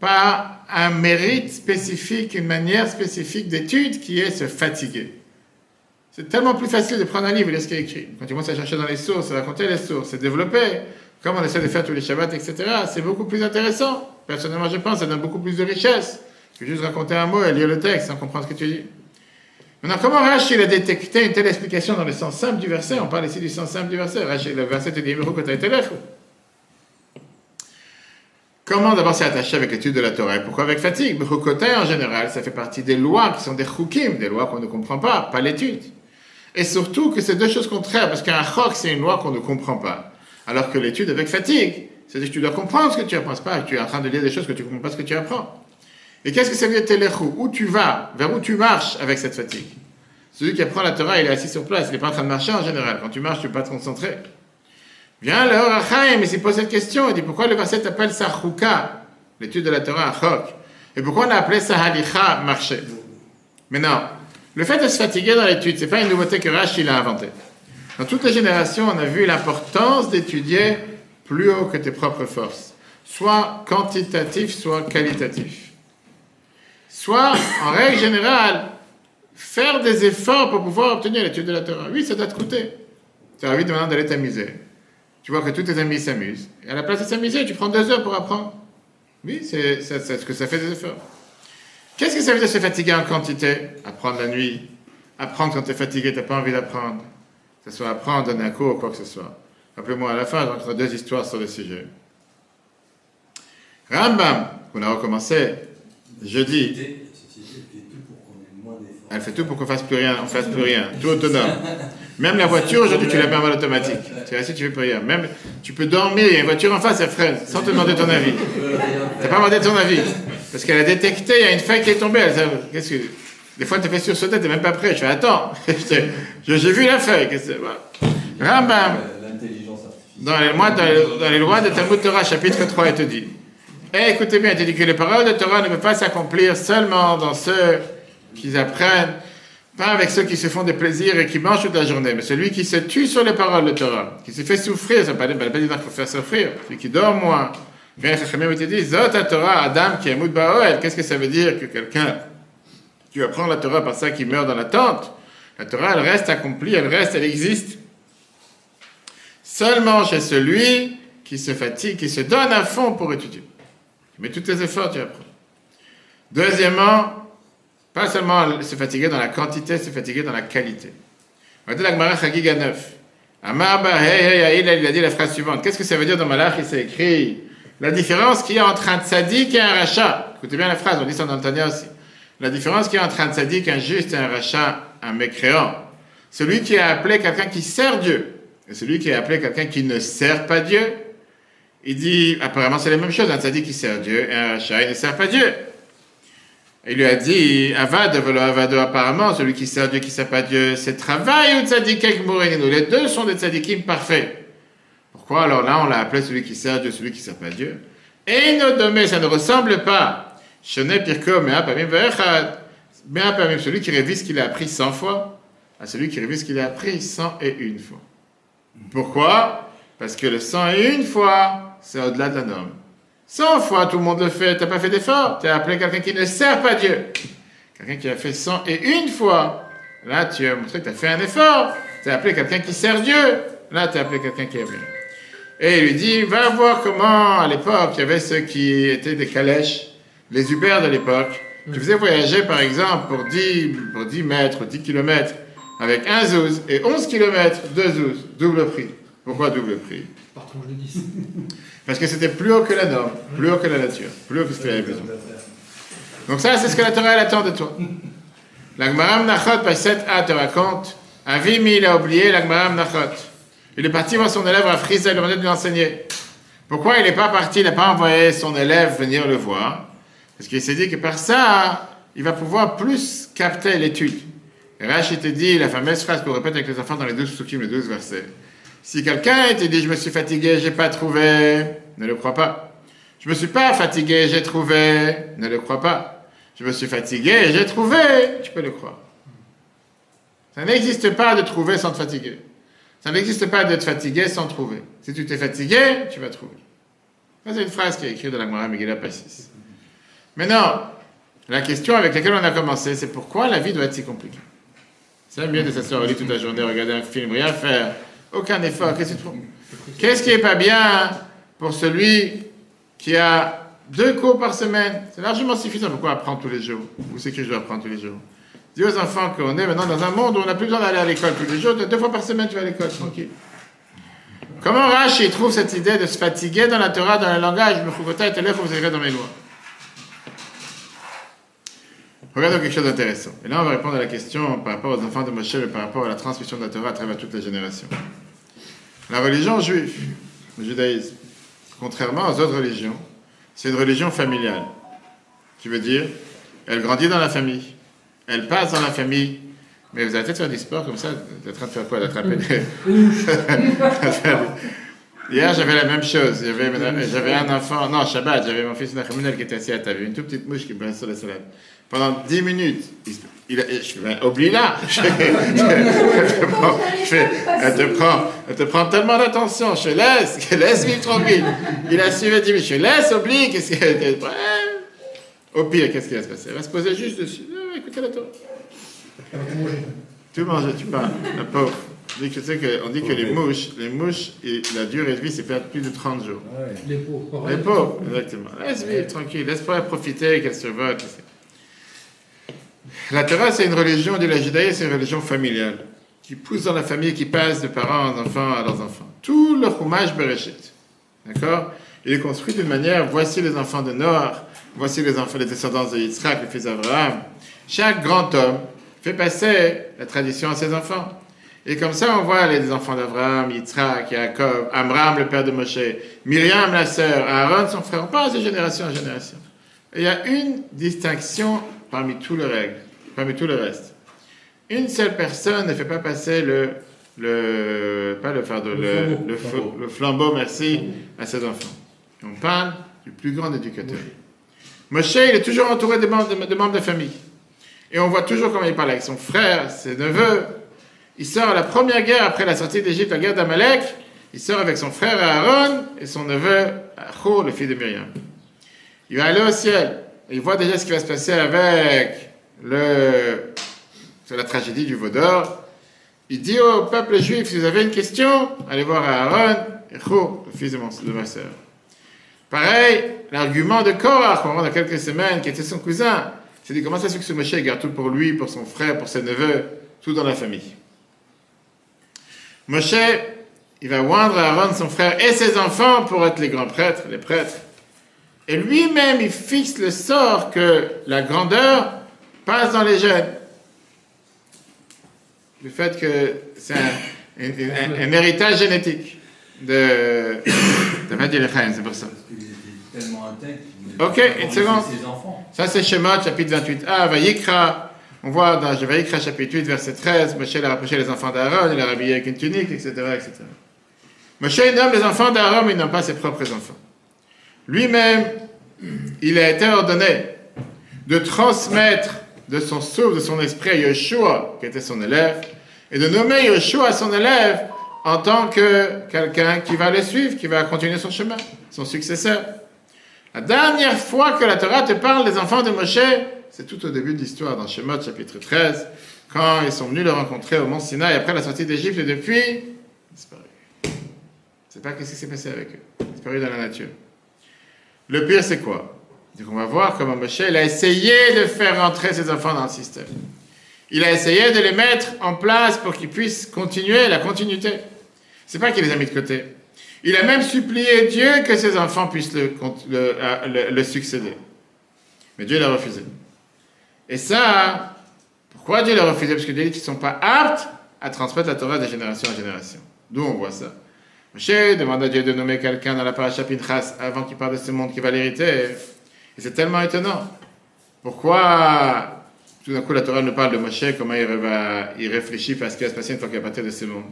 par un mérite spécifique, une manière spécifique d'étude qui est se fatiguer. C'est tellement plus facile de prendre un livre et lire ce qui est écrit. Quand tu commences à chercher dans les sources, à raconter les sources, à développer, comme on essaie de faire tous les Shabbats, et cetera, c'est beaucoup plus intéressant. Personnellement, je pense, ça donne beaucoup plus de richesse que juste raconter un mot et lire le texte sans comprendre ce que tu dis. Maintenant, comment Rashi a détecté une telle explication dans le sens simple du verset? On parle ici du sens simple du verset. Rashi, le verset te dit « Comment d'abord s'y attacher avec l'étude de la Torah et pourquoi avec fatigue? Behoukotai, en général, ça fait partie des lois qui sont des chukim, des lois qu'on ne comprend pas, pas l'étude. Et surtout que c'est deux choses contraires, parce qu'un chok, c'est une loi qu'on ne comprend pas. Alors que l'étude avec fatigue, c'est-à-dire que tu dois comprendre ce que tu apprends, pas que tu es en train de lire des choses que tu ne comprends pas ce que tu apprends. Et qu'est-ce que ça veut dire telechou? Où tu vas, vers où tu marches avec cette fatigue? Celui qui apprend la Torah, il est assis sur place, il n'est pas en train de marcher en général. Quand tu marches, tu ne peux pas te concentrer. Viens, le Ohr HaChaim, il s'y pose cette question, il dit pourquoi le verset appelle ça chouka, l'étude de la Torah, chok? Et pourquoi on a appelé ça halicha, marcher? Mais non. Le fait de se fatiguer dans l'étude, ce n'est pas une nouveauté que Rashi l'a inventée. Dans toutes les générations, on a vu l'importance d'étudier plus haut que tes propres forces, soit quantitatif, soit qualitatif. Soit, en règle générale, faire des efforts pour pouvoir obtenir l'étude de la Torah. Oui, ça doit te coûter. Tu as envie maintenant d'aller t'amuser. Tu vois que tous tes amis s'amusent. Et à la place de s'amuser, tu prends deux heures pour apprendre. Oui, c'est ce que ça fait des efforts. Qu'est-ce que ça veut dire se fatiguer en quantité? Apprendre la nuit. Apprendre quand tu es fatigué, tu n'as pas envie d'apprendre. que ce soit apprendre, donner un cours ou quoi que ce soit. Rappelez-moi, à la fin, j'entends deux histoires sur le sujet. Rambam, qu'on a recommencé jeudi. Elle fait tout pour qu'on fasse plus rien, on fasse plus rien, tout autonome. Même la voiture, aujourd'hui, tu la mets en mode automatique. Tu restes, tu fais plus rien. Même, tu peux dormir, il y a une voiture en face, elle freine, sans te demander ton avis. Tu n'as pas demandé ton avis. Parce qu'elle a détecté, il y a une feuille qui est tombée. Elle, qu'est-ce que... Des fois, tu te fais sursauter, tu n'es même pas prêt. Je fais, attends, j'ai vu la feuille. Qu'est-ce que... voilà. Rambam. Dans les, moi, dans, les, dans les lois de Talmud Torah, chapitre trois, elle te dit. Et écoutez bien, elle te dit que les paroles de Torah ne peuvent pas s'accomplir seulement dans ce... qu'ils apprennent, pas avec ceux qui se font des plaisirs et qui mangent toute la journée, mais celui qui se tue sur les paroles de Torah, qui se fait souffrir, ça ne veut pas dire qu'il faut faire souffrir, celui qui dort moins. Bien, Chachamim te dit, Zot à Torah, Adam qui est Moud Baoel, qu'est-ce que ça veut dire que quelqu'un, tu apprends la Torah par ça, qui meurt dans la tente? La Torah, elle reste accomplie, elle reste, elle existe. Seulement chez celui qui se fatigue, qui se donne à fond pour étudier. Tu mets tous tes efforts, tu apprends. Deuxièmement, pas seulement se fatiguer dans la quantité, se fatiguer dans la qualité. Regardez la Gmarach Hagiga neuf. Amar ba hey hey il a dit la phrase suivante. Qu'est-ce que ça veut dire dans Malach? Il s'est écrit la différence qu'il y a entre un tzaddik et un rachat. Écoutez bien la phrase, on dit ça dans Tanya aussi. La différence qu'il y a entre un tzaddik, un juste et un rachat, un mécréant. Celui qui a appelé quelqu'un qui sert Dieu et celui qui a appelé quelqu'un qui ne sert pas Dieu. Il dit apparemment c'est la même chose, un tzaddik qui sert Dieu et un rachat il ne sert pas Dieu. Il lui a dit, Avad, velo avado, apparemment, celui qui sert Dieu, qui ne sert pas Dieu, c'est travail ou tzadikek mourinu. Les deux sont des tzadikim parfaits. Pourquoi alors là, on l'a appelé celui qui sert Dieu, celui qui ne sert pas Dieu? Et nos domés, ça ne ressemble pas. Shone pirko, mea pamim ve'echad. Mea pamim, celui qui révise ce qu'il a appris cent fois, à celui qui révise ce qu'il a appris cent et une fois. Pourquoi? Parce que le cent et une fois, c'est au-delà de la norme. cent fois, tout le monde le fait, tu n'as pas fait d'effort, tu as appelé quelqu'un qui ne sert pas Dieu. Quelqu'un qui a fait cent et une fois, là tu as montré que tu as fait un effort, tu as appelé quelqu'un qui sert Dieu, là tu as appelé quelqu'un qui aime Dieu. Et il lui dit, va voir comment, à l'époque, il y avait ceux qui étaient des calèches, les Uber de l'époque. Tu faisais voyager, par exemple, pour dix, pour dix mètres, dix kilomètres, avec un zouz, et onze kilomètres, deux zouz, double prix. Pourquoi double prix? Par tranche de dix. Parce que c'était plus haut que la norme, plus haut que la nature, plus haut que ce qu'il avait besoin. Donc ça, c'est ce que la Torah elle attend de toi. La Gemara Menachot, page sept a, te raconte, Avimi, il a oublié la Gemara Menachot. Il est parti voir son élève à Frisa, il a demandé de lui enseigner. Pourquoi il n'est pas parti, il n'a pas envoyé son élève venir le voir? Parce qu'il s'est dit que par ça, il va pouvoir plus capter l'étude. Et Rashi te dit, la fameuse phrase qu'on répète avec les enfants dans les douze psukim, les douze versets. Si quelqu'un te dit « je me suis fatigué, j'ai pas trouvé », ne le crois pas. « Je me suis pas fatigué, j'ai trouvé », ne le crois pas. « Je me suis fatigué, j'ai trouvé », tu peux le croire. Ça n'existe pas de trouver sans te fatiguer. Ça n'existe pas d'être fatigué sans trouver. Si tu t'es fatigué, tu vas trouver. Ça, c'est une phrase qui est écrite dans la Gemara Megillah page six. Maintenant, la question avec laquelle on a commencé, c'est pourquoi la vie doit être si compliquée. C'est mieux de s'asseoir au lit toute la journée, regarder un film, rien faire. Aucun effort. Qu'est-ce que tu trouves? Qu'est-ce qui n'est pas bien pour celui qui a deux cours par semaine? C'est largement suffisant. Pourquoi apprendre tous les jours? Où c'est que je dois apprendre tous les jours? Dis aux enfants qu'on est maintenant dans un monde où on n'a plus besoin d'aller à l'école tous les jours. Deux fois par semaine, tu vas à l'école, tranquille. Comment Rashi trouve cette idée de se fatiguer dans la Torah, dans le langage? Behoukotai, t'es là, vous irez dans mes lois. Regardons quelque chose d'intéressant. Et là, on va répondre à la question par rapport aux enfants de Moshe et par rapport à la transmission de la Torah à travers toutes les générations. La religion juive, le judaïsme, contrairement aux autres religions, c'est une religion familiale. Qui veut dire, elle grandit dans la famille, elle passe dans la famille. Mais vous allez peut-être faire du sport comme ça, vous êtes en train de faire quoi? D'attraper les... Hier, j'avais la même chose. J'avais un enfant, non, Shabbat, j'avais mon fils Nachamunel qui était assis à table, une toute petite mouche qui me brasse sur la salade. Pendant dix minutes, il a, je fais, ben, oublie-la. Je, je, je, je, elle, te prend, elle te prend tellement d'attention. Je laisse, laisse vivre tranquille. Il a suivi dix minutes. Je laisse, oublie. Qu'est-ce qu'il a, au pire, qu'est-ce qui va se passer? Elle va se poser juste dessus. Euh, écoutez la tour. Tu manges, tu parles. La pauvre. On dit que, tu sais, on dit que les mouches, les mouches et la durée de vie, c'est plus de trente jours. Les pauvres. Les pauvres, exactement. Laisse vivre tranquille. Laisse-la profiter qu'elle se vote. La Torah, c'est une religion, de la judaïsme, c'est une religion familiale. qui poussent dans la famille, qui passent de parents aux enfants à leurs enfants. Tout le chumash bereshit, d'accord, il est construit d'une manière, voici les enfants de Noah, voici les enfants, les descendants de Yitzhak, les fils d'Abraham. Chaque grand homme fait passer la tradition à ses enfants. Et comme ça, on voit les enfants d'Abraham, Yitzhak, Jacob, Amram, le père de Moshe, Miriam, la sœur, Aaron, son frère. On passe de génération en génération. Et il y a une distinction parmi tout le, règle, parmi tout le reste. Une seule personne ne fait pas passer le, le, pas le, fardeau, le, le, flambeau. Le, flambeau. le flambeau, merci, à ses enfants. On parle du plus grand éducateur. Oui. Moshe, il est toujours entouré de membres de, de membres de famille. Et on voit toujours comment il parle avec son frère, ses neveux. Il sort à la première guerre, après la sortie d'Égypte, la guerre d'Amalek. Il sort avec son frère Aaron et son neveu Achor, le fils de Miriam. Il va aller au ciel. Et il voit déjà ce qui va se passer avec le... la tragédie du veau d'or. Il dit au peuple juif, si vous avez une question, allez voir Aaron et Achor, le fils de, mon... de ma sœur. Pareil, l'argument de Korach, qu'on rend dans quelques semaines, qui était son cousin, c'est dit, comment ça se fait que ce Moshe garde tout pour lui, pour son frère, pour ses neveux, tout dans la famille. Moshe, il va oindre Aaron, son frère, et ses enfants pour être les grands prêtres, les prêtres. Et lui-même, il fixe le sort que la grandeur passe dans les jeunes. Le fait que c'est un, un, un, un héritage génétique de... C'est pour ça. Ok, une seconde. Ça, c'est Shemot, chapitre vingt-huit a, Vayikra. On voit dans Vayikra, chapitre huit, verset treize, Moshe a rapproché les enfants d'Aaron, il a habillé avec une tunique, et cetera et cetera. Moshe nomme les enfants d'Aaron, mais il nomme pas ses propres enfants. Lui-même, il a été ordonné de transmettre de son souffle, de son esprit à Yoshua, qui était son élève, et de nommer Yoshua son élève en tant que quelqu'un qui va le suivre, qui va continuer son chemin, son successeur. La dernière fois que la Torah te parle des enfants de Moshe, c'est tout au début de l'histoire, dans Shemot, chapitre treize, quand ils sont venus le rencontrer au mont Sinaï après la sortie d'Égypte, et depuis, disparu. C'est pas qu'est-ce qui s'est passé avec eux. Disparu dans la nature. Le pire, c'est quoi? Donc on va voir comment Moshe, il a essayé de faire entrer ses enfants dans le système. Il a essayé de les mettre en place pour qu'ils puissent continuer la continuité. C'est pas qu'il les a mis de côté. Il a même supplié Dieu que ses enfants puissent le, le, le, le succéder. Mais Dieu l'a refusé. Et ça, pourquoi Dieu l'a refusé? Parce que Dieu dit qu'ils ne sont pas aptes à transmettre la Torah de génération en génération. D'où on voit ça. Moshe demande à Dieu de nommer quelqu'un dans la paracha Pinchas avant qu'il parte de ce monde qui va l'hériter. Et c'est tellement étonnant. Pourquoi tout d'un coup, la Torah nous parle de Moshe, comment il, va, il réfléchit à ce qui va se passer une fois qu'il est parti de ce monde.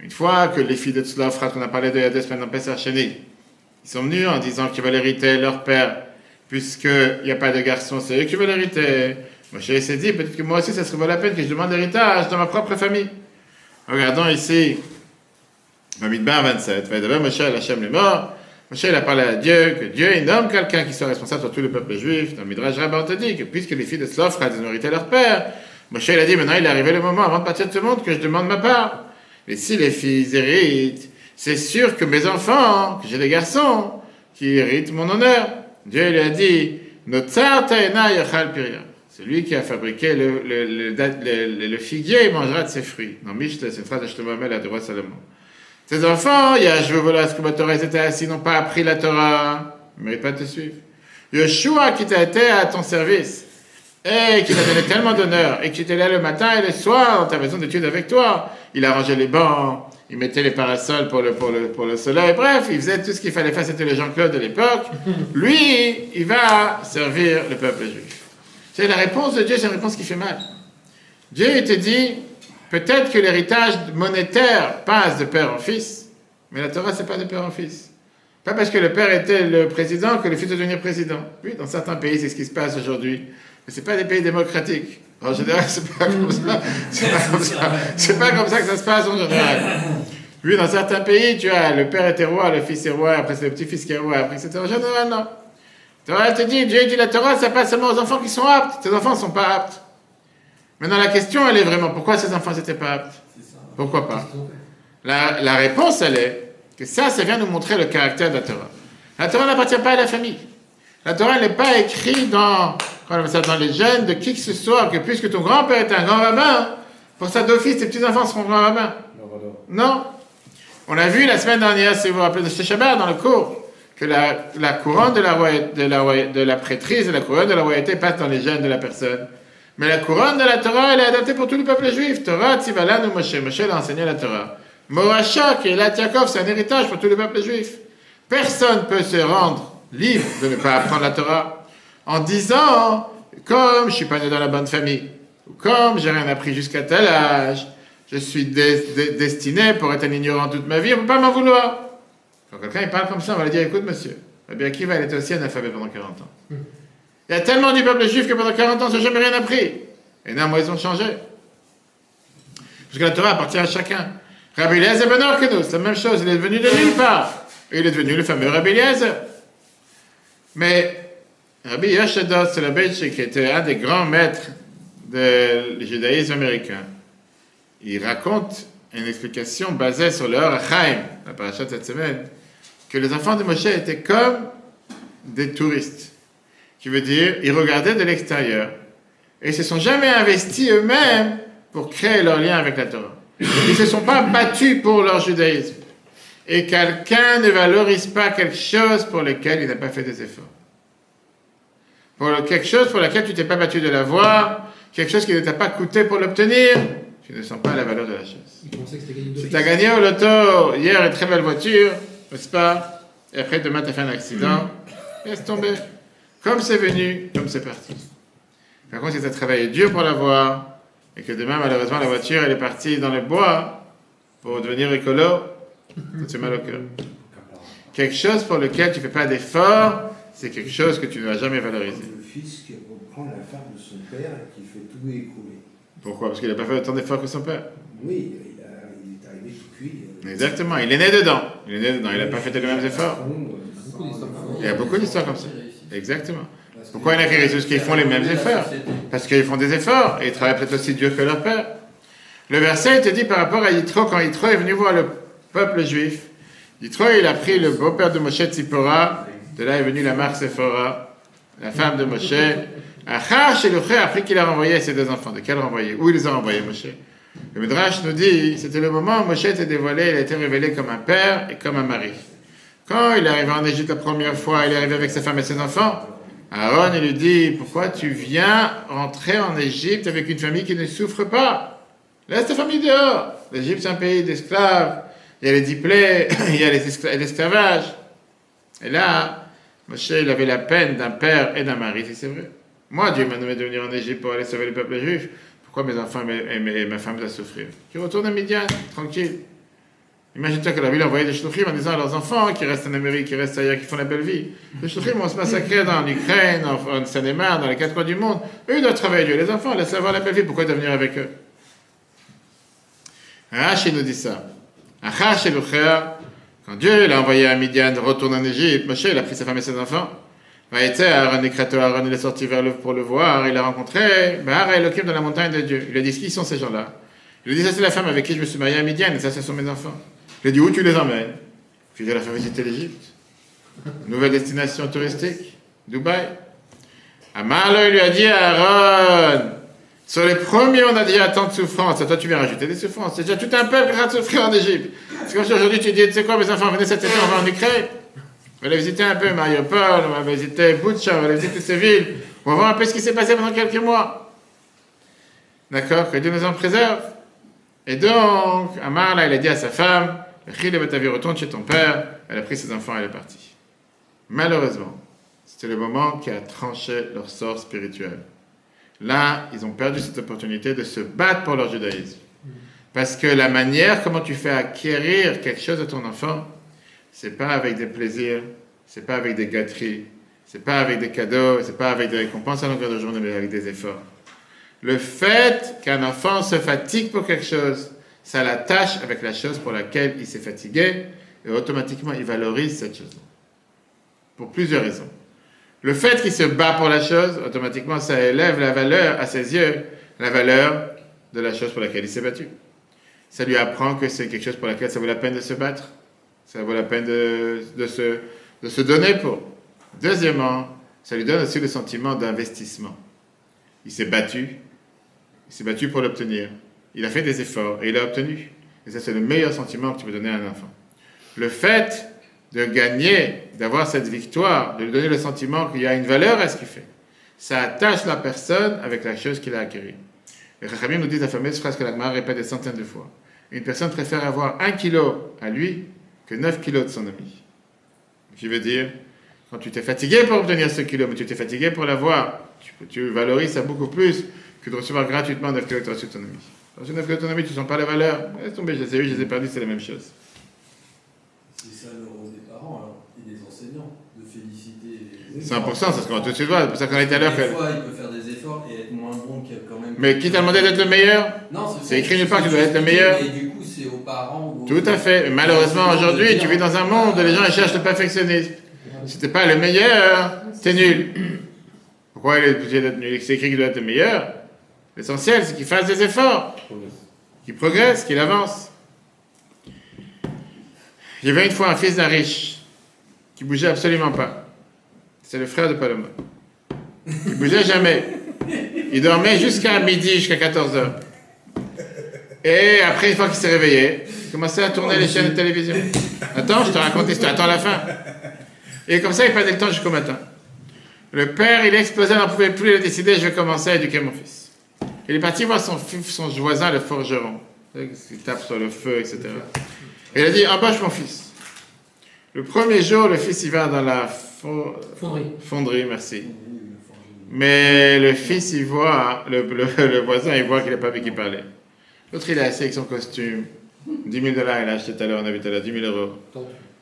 Une fois que les filles de Tzlofra, qu'on a parlé de il y a deux semaines dans Pesach Sheni, ils sont venus en disant qu'ils veulent hériter leur père, puisqu'il n'y a pas de garçon, c'est eux qui veulent hériter. Moshe s'est dit, peut-être que moi aussi, ça se vaut la peine que je demande l'héritage dans ma propre famille. Regardons ici, Bamidbar vingt-sept, Vaïdaber Moshe à Hachem les morts. Moshe, il a parlé à Dieu, que Dieu, il nomme quelqu'un qui soit responsable sur tout le peuple juif. Dans Midrash Rabbah, on te dit que puisque les filles de Tzlofra déshéritaient leur père, Moshe, il a dit, maintenant, il est arrivé le moment, avant de partir de ce monde, que je demande ma part. Mais si les filles héritent, c'est sûr que mes enfants, que j'ai des garçons, qui héritent mon honneur. Dieu lui a dit, celui qui a fabriqué le, le, le, le, le figuier, il mangera de ses fruits. Non, Mishle, c'est une phrase de Shlomo à droite Salomon. Ses enfants, Yahshua, voilà ce que ma Torah, ils étaient assis, n'ont pas appris la Torah. Ils ne méritent pas de te suivre. Yoshua, qui t'a été à ton service, et qui t'a donné tellement d'honneur, et qui était là le matin et le soir dans ta maison d'études avec toi. Il arrangeait les bancs, il mettait les parasols pour le, pour le, pour le soleil, bref, il faisait tout ce qu'il fallait faire, c'était le Jean-Claude de l'époque. Lui, il va servir le peuple juif. C'est la réponse de Dieu, c'est une réponse qui fait mal. Dieu, il te dit, peut-être que l'héritage monétaire passe de père en fils, mais la Torah, c'est pas de père en fils. Pas parce que le père était le président que le fils doit devenir président. Oui, dans certains pays, c'est ce qui se passe aujourd'hui. Mais ce n'est pas des pays démocratiques. En général, ce n'est pas comme ça. Ce n'est pas comme ça. C'est pas comme ça que ça se passe en général. Oui, dans certains pays, tu as le père était roi, le fils est roi, après c'est le petit-fils qui est roi, après et cetera. En général, non. La Torah te dit, Dieu dit la Torah, ça passe seulement aux enfants qui sont aptes. Tes enfants ne sont pas aptes. Maintenant, la question, elle est vraiment, pourquoi ces enfants n'étaient pas aptes? Pourquoi pas? La, la réponse, elle est que ça, ça vient nous montrer le caractère de la Torah. La Torah n'appartient pas à la famille. La Torah n'est pas écrite dans, dans les gènes de qui que ce soit, que puisque ton grand-père est un grand rabbin, Pour ça, d'office, tes petits-enfants seront grands rabbins. Non, non. On a vu la semaine dernière, si vous vous rappelez de ce Shabbat, dans le cours, que la, la couronne de la, de, la, de la prêtrise et la couronne de la royauté passe dans les gènes de la personne. Mais la couronne de la Torah, elle est adaptée pour tout le peuple juif. Torah, Tzivalan ou Moshe. Moshe l'a enseigné la Torah. Moracha, qui est là, Yaakov, c'est un héritage pour tout le peuple juif. Personne ne peut se rendre libre de ne pas apprendre la Torah en disant, comme je ne suis pas né dans la bonne famille, ou comme j'ai rien appris jusqu'à tel âge, je suis des, des, destiné pour être un ignorant toute ma vie, on ne peut pas m'en vouloir. Quand quelqu'un il parle comme ça, on va lui dire, écoute monsieur, Rabbi Akiva, il était aussi analphabète pendant quarante ans. Il y a tellement du peuple juif que pendant quarante ans, ils n'ont jamais rien appris. Et non, moi, ils ont changé. Parce que la Torah appartient à chacun. Rabbi Eliezer Ben Horkanou, c'est la même chose, il est devenu de nulle part. Et il est devenu le fameux Rabbi Eliezer. Mais Rabbi Yeshaya Chelevitch, qui était un des grands maîtres du judaïsme américain, il raconte une explication basée sur le Ohr HaChaim, la paracha de cette semaine, que les enfants de Moshe étaient comme des touristes. Qui veut dire, ils regardaient de l'extérieur et ils ne se sont jamais investis eux-mêmes pour créer leur lien avec la Torah. Ils ne se sont pas battus pour leur judaïsme. Et quelqu'un ne valorise pas quelque chose pour lequel il n'a pas fait des efforts. Pour le, quelque chose pour laquelle tu ne t'es pas battu de l'avoir, quelque chose qui ne t'a pas coûté pour l'obtenir, tu ne sens pas la valeur de la chose. Si tu as gagné au loto, hier, une très belle voiture, n'est-ce pas? Et après, demain, tu as fait un accident, laisse tomber. Comme c'est venu, comme c'est parti. Par contre, si tu as travaillé dur pour l'avoir, et que demain, malheureusement, la voiture, elle est partie dans le bois pour devenir écolo, ça te fait mal au cœur. Quelque chose pour lequel tu ne fais pas d'effort, c'est quelque chose que tu ne vas jamais valoriser. Le fils qui reprend la femme de son père et qui fait tout écrouler. Pourquoi? Parce qu'il n'a pas fait autant d'efforts que son père. Oui, il, a, il est arrivé tout cuit. Avec... Exactement, il est né dedans. Il est né dedans, il n'a pas fait les mêmes efforts. Il y a beaucoup d'histoires comme ça. Exactement. Pourquoi il y en a qui réussissent? Parce qu'ils font les mêmes efforts. Parce qu'ils font des efforts et ils travaillent peut-être aussi dur que leur père. Le verset était dit par rapport à Yitro, quand Yitro est venu voir le peuple juif. Yitro, il a pris le beau-père de Moshe, Tzipporah. De là est venue la mère Sephora, la femme de Moshe. Achar Sheluché, après qu'il a renvoyé ses deux enfants. De quel renvoyer? Où ils ont renvoyé Moshe? Le Midrash nous dit, c'était le moment où Moshe était dévoilé, il a été révélé comme un père et comme un mari. Quand il est arrivé en Égypte la première fois, il est arrivé avec sa femme et ses enfants. Aaron, il lui dit, pourquoi tu viens rentrer en Égypte avec une famille qui ne souffre pas? Laisse ta famille dehors. L'Égypte, c'est un pays d'esclaves. Il y a les diplés, il y a l'esclavage. Et là, Moshe, il avait la peine d'un père et d'un mari, si c'est vrai. Moi, Dieu m'a nommé de venir en Égypte pour aller sauver le peuple juif. Pourquoi mes enfants et ma femme doivent souffrir? Tu retournes à Midian, tranquille. Imagine-toi que la ville envoyait des shluchim en disant à leurs enfants qui restent en Amérique, qui restent ailleurs, qui font la belle vie. Les shluchim vont se massacrer dans l'Ukraine, en Seine-et-Marne, dans les quatre coins du monde. Eux, ils doivent travailler, Dieu. Les enfants, laissez avoir la belle vie, pourquoi devenir avec eux? Rashi nous dit ça. Quand Dieu l'a envoyé à Midian, retourne en Égypte, Moshe, il a pris sa femme et ses enfants. Aaron il est sorti vers l'œuvre pour le voir, il l'a rencontré, Bahar et l'occupe dans la montagne de Dieu. Il lui a dit, qui sont ces gens-là? Il lui a dit, ça c'est la femme avec qui je me suis marié à Midian, et ça ce sont mes enfants. Il a dit, où tu les emmènes? Puis il a fait visiter l'Égypte. Nouvelle destination touristique, Dubaï. Amalo, il lui a dit à Aaron, sur les premiers, on a déjà tant de souffrances. À toi, tu viens rajouter des souffrances. C'est déjà tout un peuple qui a souffert en Égypte. C'est comme si aujourd'hui, tu dis, tu sais quoi, mes enfants, venez cette année, on va en Ukraine. On va aller visiter un peu Mariupol, on va visiter Boutcha, on va aller visiter ces villes. On va voir un peu ce qui s'est passé pendant quelques mois. D'accord? Que Dieu nous en préserve. Et donc, Amar, là, il a dit à sa femme, retourne chez ton père. Elle a pris ses enfants, elle est partie. Malheureusement, c'était le moment qui a tranché leur sort spirituel. Là, ils ont perdu cette opportunité de se battre pour leur judaïsme. Parce que la manière comment tu fais acquérir quelque chose à ton enfant, c'est pas avec des plaisirs, c'est pas avec des gâteries, c'est pas avec des cadeaux, c'est pas avec des récompenses à longueur de journée, mais avec des efforts. Le fait qu'un enfant se fatigue pour quelque chose, ça l'attache avec la chose pour laquelle il s'est fatigué, et automatiquement il valorise cette chose-là. Pour plusieurs raisons. Le fait qu'il se bat pour la chose, automatiquement ça élève la valeur à ses yeux, la valeur de la chose pour laquelle il s'est battu. Ça lui apprend que c'est quelque chose pour laquelle ça vaut la peine de se battre, ça vaut la peine de, de, se, de se donner pour. Deuxièmement, ça lui donne aussi le sentiment d'investissement. Il s'est battu, il s'est battu pour l'obtenir. il a fait des efforts et il a obtenu. Et ça, c'est le meilleur sentiment que tu peux donner à un enfant. Le fait de gagner, d'avoir cette victoire, de lui donner le sentiment qu'il y a une valeur à ce qu'il fait, ça attache la personne avec la chose qu'il a acquérie. Les Chachamim nous disent la fameuse phrase que la Gemara répète des centaines de fois. Une personne préfère avoir un kilo à lui que neuf kilos de son ami. Ce qui veut dire, quand tu t'es fatigué pour obtenir ce kilo, mais tu t'es fatigué pour l'avoir, tu, tu valorises ça beaucoup plus que de recevoir gratuitement neuf kilos de ton ami. Parce que neuf kilos de ton ami, tu ne sens pas la valeur. Laisse tomber, je les ai eu, je les ai perdus, c'est la même chose. C'est ça le rôle des parents alors, et des enseignants, de féliciter les cent pour cent, c'est ce qu'on a tout de suite voir. C'est pour ça qu'on a été à l'heure. Des fois, il peut faire des efforts et être moins bon qu'il y a quand même. Mais qui t'a demandé d'être le meilleur? Non, c'est écrit nulle part que tu dois être le meilleur. Et du coup, c'est aux parents. Ou aux... Tout à fait. Malheureusement, aujourd'hui, tu vis dans un monde où les gens cherchent le perfectionnisme. Si t'es pas le meilleur, t'es nul. Pourquoi il est obligé d'être nul? C'est écrit qu'il doit être le meilleur. L'essentiel, c'est qu'il fasse des efforts, qu'il progresse, qu'il avance. Il y avait une fois un fils d'un riche qui bougeait absolument pas. C'est le frère de Paloma. Il bougeait jamais. Il dormait jusqu'à midi, jusqu'à quatorze heures. Et après, une fois qu'il s'est réveillé, il commençait à tourner les chaînes de télévision. Attends, je te raconte, je t'attends la fin. Et comme ça, il passait le temps jusqu'au matin. Le père, il explosait, il n'en pouvait plus, il a décidé, je vais commencer à éduquer mon fils. Il est parti voir son, son voisin, le forgeron. Il tape sur le feu, et cetera. Et il a dit, embauche mon fils. Le premier jour, le fils, il va dans la fo... fonderie. Fonderie, merci. Mais le fils, il voit, le, le, le voisin, il voit qu'il n'a pas vu qu'il parlait. L'autre, il est assis avec son costume. dix mille dollars, il a acheté tout à l'heure, on a vu tout à l'heure, dix mille euros.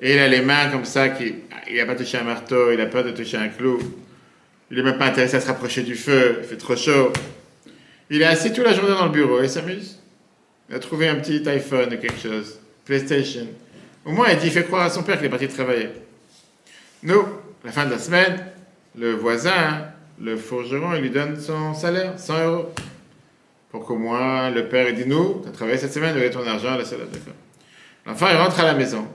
Et il a les mains comme ça, il n'a pas touché un marteau, il a peur de toucher un clou. Il n'est même pas intéressé à se rapprocher du feu, il fait trop chaud. Il est assis toute la journée dans le bureau, il s'amuse. Il a trouvé un petit iPhone ou quelque chose. PlayStation. Au moins, il dit, il fait croire à son père qu'il est parti travailler. Nous, à la fin de la semaine, le voisin, le forgeron, il lui donne son salaire, cent euros. Pour qu'au moins, le père, il dit, nous, tu as travaillé cette semaine, donne ton argent à la salaire. L'enfant, il rentre à la maison.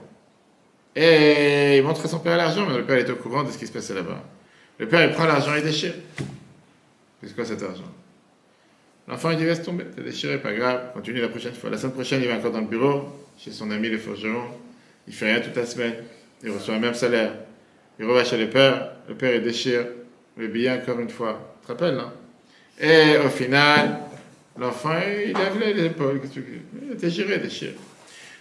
Et il montre à son père l'argent, mais le père est au courant de ce qui se passait là-bas. Le père, il prend l'argent et déchire. C'est quoi cet argent? L'enfant, il dit, laisse tomber, t'as déchiré, pas grave, continue la prochaine fois. La semaine prochaine, il va encore dans le bureau, chez son ami le forgeron, il fait rien toute la semaine, il reçoit le même salaire, il revient chez le père, le père il déchire le billet encore une fois, tu te rappelles, non? Et au final, l'enfant il avait les épaules, il déchirait, déchire.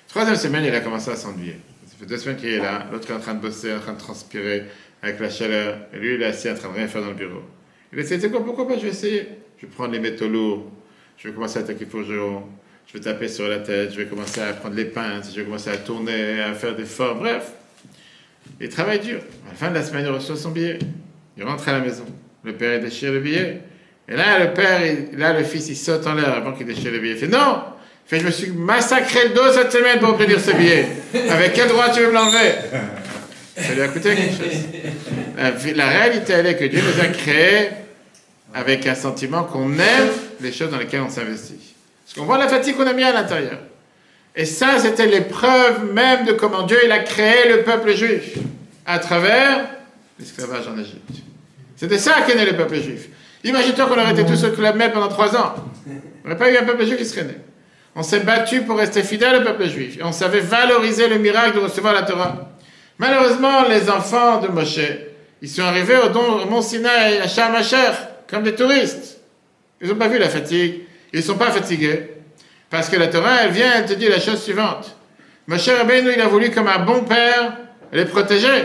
Troisième semaine, il a commencé à s'ennuyer. Ça fait deux semaines qu'il est là, l'autre est en train de bosser, en train de transpirer avec la chaleur, et lui il est assis en train de rien faire dans le bureau. Il essaie, tu sais quoi, pourquoi pas je vais essayer? Je vais prendre les métaux lourds, je vais commencer à attaquer le forgeron. Je vais taper sur la tête, je vais commencer à prendre les pinces, je vais commencer à tourner, à faire des formes, bref. Il travaille dur. À la fin de la semaine, il reçoit son billet. Il rentre à la maison. Le père, il déchire le billet. Et là, le père, il... là, le fils, il saute en l'air avant qu'il déchire le billet. Il fait non! Il fait, je me suis massacré le dos cette semaine pour obtenir ce billet. Avec quel droit tu veux me l'enlever? Ça lui a coûté quelque chose. La, la réalité, elle est que Dieu nous a créés avec un sentiment qu'on aime les choses dans lesquelles on s'investit. Parce qu'on voit la fatigue qu'on a mis à l'intérieur. Et ça, c'était l'épreuve même de comment Dieu il a créé le peuple juif à travers l'esclavage en Égypte. C'était ça qu'est né le peuple juif. Imagine-toi qu'on aurait été tous clamés pendant trois ans. On n'aurait pas eu un peuple juif qui serait né. On s'est battu pour rester fidèle au peuple juif. Et on savait valoriser le miracle de recevoir la Torah. Malheureusement, les enfants de Moshe, ils sont arrivés au, don, au Mont Sinaï, à Sharm el-Sheikh, comme des touristes. Ils n'ont pas vu la fatigue. Ils ne sont pas fatigués. Parce que la Torah, elle vient, elle te dit la chose suivante. Moshe Rabbeinu, il a voulu, comme un bon père, les protéger,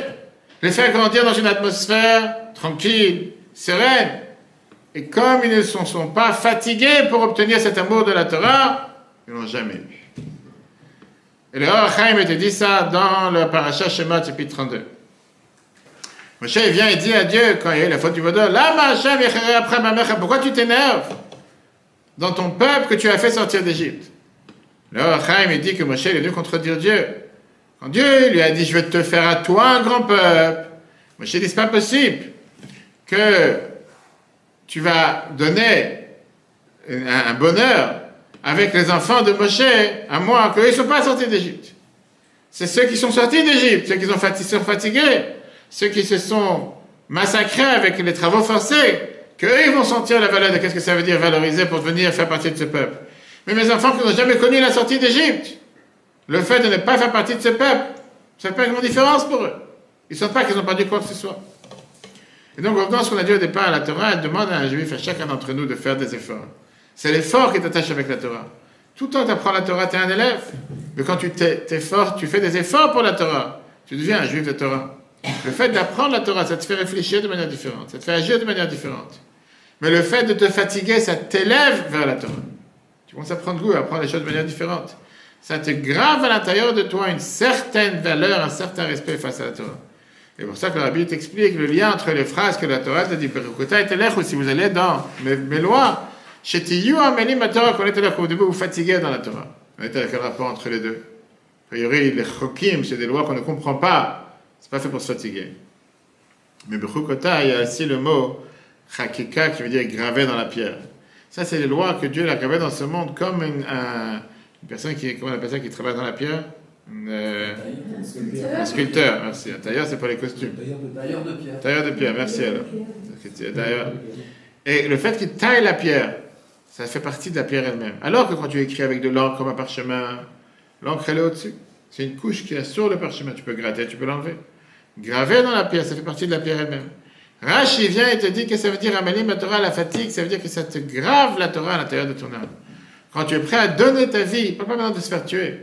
les faire grandir dans une atmosphère tranquille, sereine. Et comme ils ne se sont pas fatigués pour obtenir cet amour de la Torah, ils ne l'ont jamais eu. Et le Ohr HaChaim te dit ça dans le Parasha Shemot, chapitre trente-deux. Moshe, il vient et dit à Dieu, quand il y a eu la faute du vaudeur, « Pourquoi tu t'énerves dans ton peuple que tu as fait sortir d'Égypte. » Là, Chaim, il dit que Moshe est venu contredire Dieu. Quand Dieu lui a dit, je vais te faire à toi un grand peuple, Moshe dit, c'est pas possible que tu vas donner un, un bonheur avec les enfants de Moshe à moi, qu'eux, ils ne sont pas sortis d'Égypte. C'est ceux qui sont sortis d'Égypte, ceux qui sont fatigués, ceux qui se sont massacrés avec les travaux forcés, qu'eux, ils vont sentir la valeur de qu'est-ce que ça veut dire valoriser pour venir faire partie de ce peuple. mais mes enfants qui n'ont jamais connu la sortie d'Égypte, le fait de ne pas faire partie de ce peuple, ça fait une grande différence pour eux. Ils ne sont pas qu'ils n'ont pas du quoi que ce soit. Et donc, revenant à ce qu'on a dit au départ à la Torah, elle demande à un juif, à chacun d'entre nous, de faire des efforts. C'est l'effort qui t'attache avec la Torah. Tout le temps que tu apprends la Torah, tu es un élève. Mais quand tu t'efforts, tu fais des efforts pour la Torah. Tu deviens un juif de Torah. Le fait d'apprendre la Torah, ça te fait réfléchir de manière différente. Ça te fait agir de manière différente. Mais le fait de te fatiguer, ça t'élève vers la Torah. Tu commences à prendre goût, à apprendre les choses de manière différente. Ça te grave à l'intérieur de toi une certaine valeur, un certain respect face à la Torah. Et c'est pour ça que le Rabbi t'explique le lien entre les phrases que la Torah te dit, Behoukotai telechou, si vous allez dans mes, mes lois, shetiyu amelim la Torah, qu'on était là, qu'on vous fatiguez dans la Torah. On était à quel rapport entre les deux? A priori, les chokim, c'est des lois qu'on ne comprend pas. C'est pas fait pour se fatiguer. Mais Behoukotai, il y a aussi le mot hakika qui veut dire gravé dans la pierre. Ça, c'est les lois que Dieu a gravées dans ce monde comme une, un, une personne qui, comment on appelle ça, qui travaille dans la pierre? Euh, un sculpteur. Un sculpteur, merci. Un tailleur, c'est pour les costumes. Tailleur de pierre. Tailleur de pierre, merci alors. Et le fait qu'il taille la pierre, ça fait partie de la pierre elle-même. Alors que quand tu écris avec de l'encre comme un parchemin, l'encre elle est au-dessus. C'est une couche qui est sur le parchemin. Tu peux gratter, tu peux l'enlever. Graver dans la pierre, ça fait partie de la pierre elle-même. Rashi vient et te dit que ça veut dire amalim la Torah, la fatigue, ça veut dire que ça te grave la Torah à l'intérieur de ton âme. Quand tu es prêt à donner ta vie, pas maintenant de se faire tuer.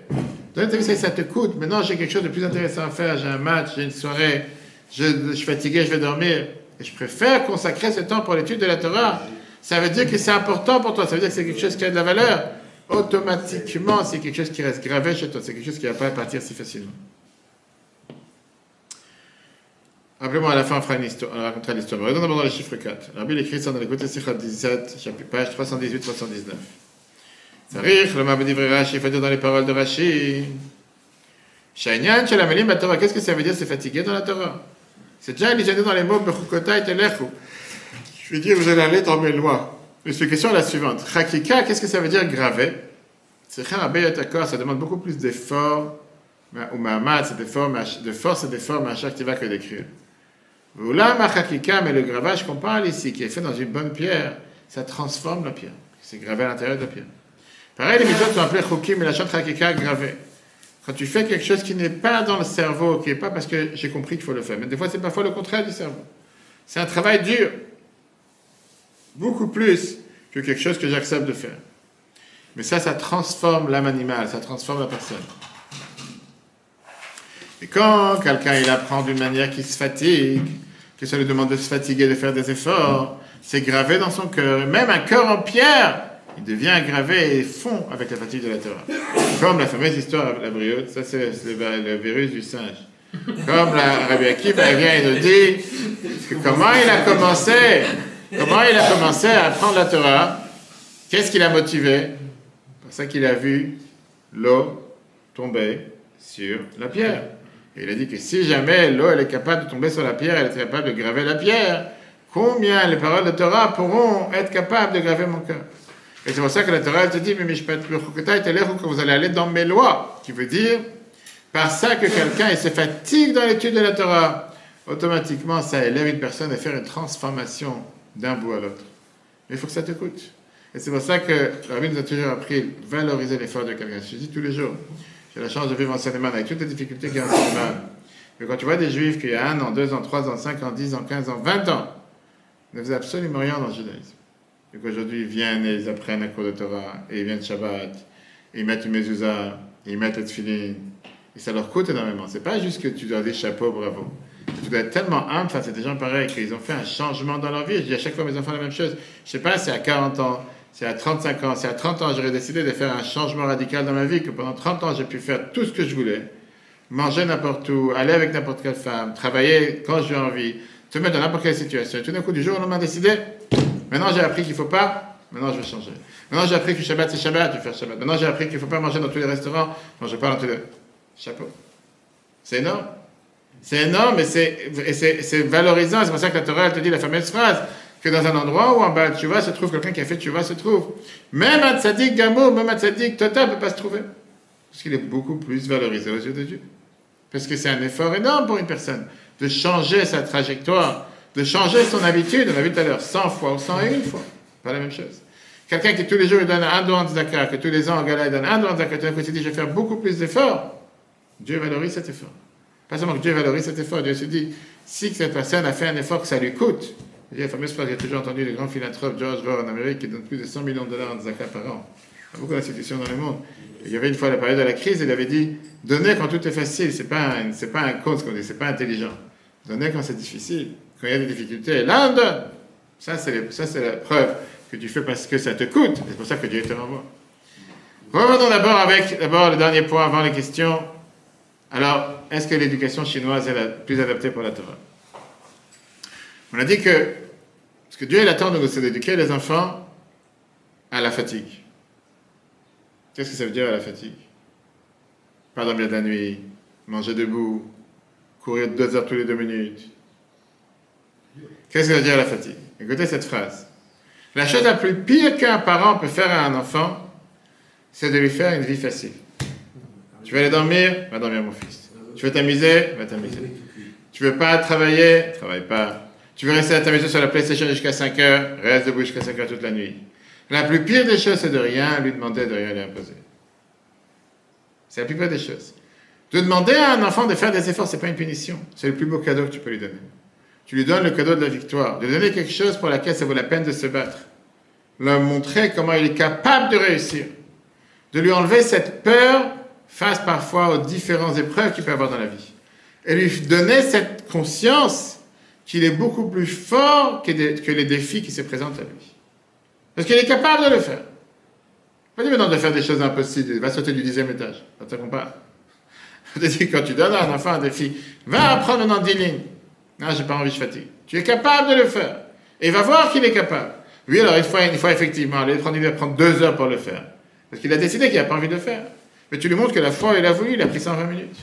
Donner ta vie, ça, ça te coûte. Maintenant, j'ai quelque chose de plus intéressant à faire. J'ai un match, j'ai une soirée, je, je suis fatigué, je vais dormir. Et je préfère consacrer ce temps pour l'étude de la Torah. Ça veut dire que c'est important pour toi. Ça veut dire que c'est quelque chose qui a de la valeur. Automatiquement, c'est quelque chose qui reste gravé chez toi. C'est quelque chose qui ne va pas partir si facilement. Rappelez-moi, à la fin, on fera une histoire, on racontera l'histoire. Regardons d'abord dans le chiffre quatre. Rabbi l'écrit ça dans le côté Sikhad dix-sept, chapitre page trois cent dix-huit trois cent dix-neuf. Sarich, le Mabdi Vri Rashi, il faut dire dans les paroles de Rashi. Shainyan, Shalamelim, la Torah, qu'est-ce que ça veut dire se fatiguer dans la Torah? C'est déjà éligé dans les mots Behoukotai Telechu. Je veux dire, vous allez aller dans mes lois. L'explication est la suivante. Hakika, qu'est-ce que ça veut dire graver? C'est Rabeyataka, ça demande beaucoup plus d'efforts. Ou Mahamad, c'est d'efforts, de force et d'efforts, mais à chaque tiva que d'écrire. Oula, ma Hakika, mais le gravage qu'on parle ici, qui est fait dans une bonne pierre, ça transforme la pierre. C'est gravé à l'intérieur de la pierre. Pareil, les méthodes sont appelées chokim, mais la chante hakika gravée. Quand tu fais quelque chose qui n'est pas dans le cerveau, qui n'est pas parce que j'ai compris qu'il faut le faire, mais des fois c'est parfois le contraire du cerveau. C'est un travail dur, beaucoup plus que quelque chose que j'accepte de faire. Mais ça, ça transforme l'âme animale, ça transforme la personne. Et quand quelqu'un il apprend d'une manière qui se fatigue, que ça lui demande de se fatiguer, de faire des efforts, c'est gravé dans son cœur, même un cœur en pierre. Il devient gravé et fond avec la fatigue de la Torah. Comme la fameuse histoire à la brioche, ça c'est le, le virus du singe. Comme la Rabbi Akiva vient et nous dit que comment il a commencé, comment il a commencé à apprendre la Torah, qu'est-ce qui l'a motivé? Parce qu'il a vu l'eau tomber sur la pierre. Et il a dit que si jamais l'eau elle est capable de tomber sur la pierre, elle est capable de graver la pierre, combien les paroles de Torah pourront être capables de graver mon cœur? Et c'est pour ça que la Torah te dit, mais Mishpat Behoukotai Telechou, que vous allez aller dans mes lois, qui veut dire, par ça que quelqu'un il se fatigue dans l'étude de la Torah, automatiquement ça élève une personne à faire une transformation d'un bout à l'autre. Mais il faut que ça te coûte. Et c'est pour ça que la Bible nous a toujours appris valoriser l'effort de quelqu'un. Je dis tous les jours, j'ai la chance de vivre en Salomon avec toutes les difficultés qu'il y a en Salomon. Mais quand tu vois des juifs qui il y a un an, deux ans, trois ans, cinq ans, dix ans, quinze ans, vingt ans, ne faisaient absolument rien dans le judaïsme. Et qu'aujourd'hui, ils viennent et ils apprennent un cours de Torah, et ils viennent Shabbat, et ils mettent une mezuzah, et ils mettent le tefillin. Et ça leur coûte énormément. C'est pas juste que tu dois dire chapeau, bravo. Tu dois être tellement humble face à des gens pareils qu'ils ont fait un changement dans leur vie. Je dis à chaque fois à mes enfants la même chose. Je sais pas, c'est à quarante ans, c'est à trente-cinq ans, c'est à trente ans, j'aurais décidé de faire un changement radical dans ma vie, que pendant trente ans, j'ai pu faire tout ce que je voulais. Manger n'importe où, aller avec n'importe quelle femme, travailler quand j'ai envie, te mettre dans n'importe quelle situation. Et tout d'un coup, du jour au lendemain, décidé. Maintenant, j'ai appris qu'il ne faut pas. Maintenant, je vais changer. Maintenant, j'ai appris que Shabbat, c'est Shabbat. Je vais faire Shabbat. Maintenant, j'ai appris qu'il ne faut pas manger dans tous les restaurants. Non, je parle dans tous les... Chapeau. C'est énorme. C'est énorme et c'est valorisant. C'est pour ça que la Torah, elle te dit la fameuse phrase que dans un endroit où en bas, tu vois, se trouve quelqu'un qui a fait tu vois, se trouve. Même un tzaddik gamour, même un tzaddik total ne peut pas se trouver. Parce qu'il est beaucoup plus valorisé aux yeux de Dieu. Parce que c'est un effort énorme pour une personne de changer sa trajectoire, de changer son habitude, on l'a vu tout à l'heure, cent fois ou cent et une fois, pas la même chose. Quelqu'un qui tous les jours lui donne un doigt en tzedaka, que tous les ans en gala il donne un doigt en tzedaka, tout d'un coup il dit je vais faire beaucoup plus d'efforts, Dieu valorise cet effort. Pas seulement que Dieu valorise cet effort, Dieu se dit si cette personne a fait un effort que ça lui coûte. Il y a la fameuse phrase, j'ai toujours entendu le grand philanthrope George Soros en Amérique qui donne plus de cent millions de dollars en tzedaka par an. Il y a beaucoup d'institutions dans le monde. Il y avait une fois la période de la crise, il avait dit donnez quand tout est facile, c'est pas un, c'est pas un compte, c'est pas intelligent. Donnez quand c'est difficile, quand il y a des difficultés, là on donne. Ça c'est, les, ça, c'est la preuve que tu fais parce que ça te coûte. C'est pour ça que Dieu te renvoie. Revenons d'abord avec d'abord le dernier point avant les questions. Alors, est-ce que l'éducation chinoise est la plus adaptée pour la Torah? On a dit que ce que Dieu il attend, c'est d'éduquer les enfants à la fatigue. Qu'est-ce que ça veut dire à la fatigue? Pas dormir de la nuit, manger debout, courir deux heures tous les deux minutes. Qu'est-ce que ça veut dire la fatigue? Écoutez cette phrase. La chose la plus pire qu'un parent peut faire à un enfant, c'est de lui faire une vie facile. Tu veux aller dormir? Va dormir, mon fils. Tu veux t'amuser? Va t'amuser. Tu veux pas travailler? Travaille pas. Tu veux rester à t'amuser sur la PlayStation jusqu'à cinq heures? Reste debout jusqu'à cinq heures toute la nuit. La plus pire des choses, c'est de rien lui demander, de rien lui imposer. C'est la plus pire des choses. De demander à un enfant de faire des efforts, c'est pas une punition. C'est le plus beau cadeau que tu peux lui donner. Tu lui donnes le cadeau de la victoire, de lui donner quelque chose pour laquelle ça vaut la peine de se battre, leur montrer comment il est capable de réussir, de lui enlever cette peur face parfois aux différentes épreuves qu'il peut avoir dans la vie, et lui donner cette conscience qu'il est beaucoup plus fort que, des, que les défis qui se présentent à lui. Parce qu'il est capable de le faire. Pas dit maintenant de faire des choses impossibles, va sauter du dixième étage, ça te compare. Quand tu donnes à un enfant un défi, va apprendre dans dix lignes. Non, j'ai pas envie, je fatigue. Tu es capable de le faire. Et il va voir qu'il est capable. Oui, alors il faut, il faut effectivement aller prendre, il va prendre deux heures pour le faire. Parce qu'il a décidé qu'il n'a pas envie de le faire. Mais tu lui montres que la fois où il a voulu, il a pris cent vingt minutes.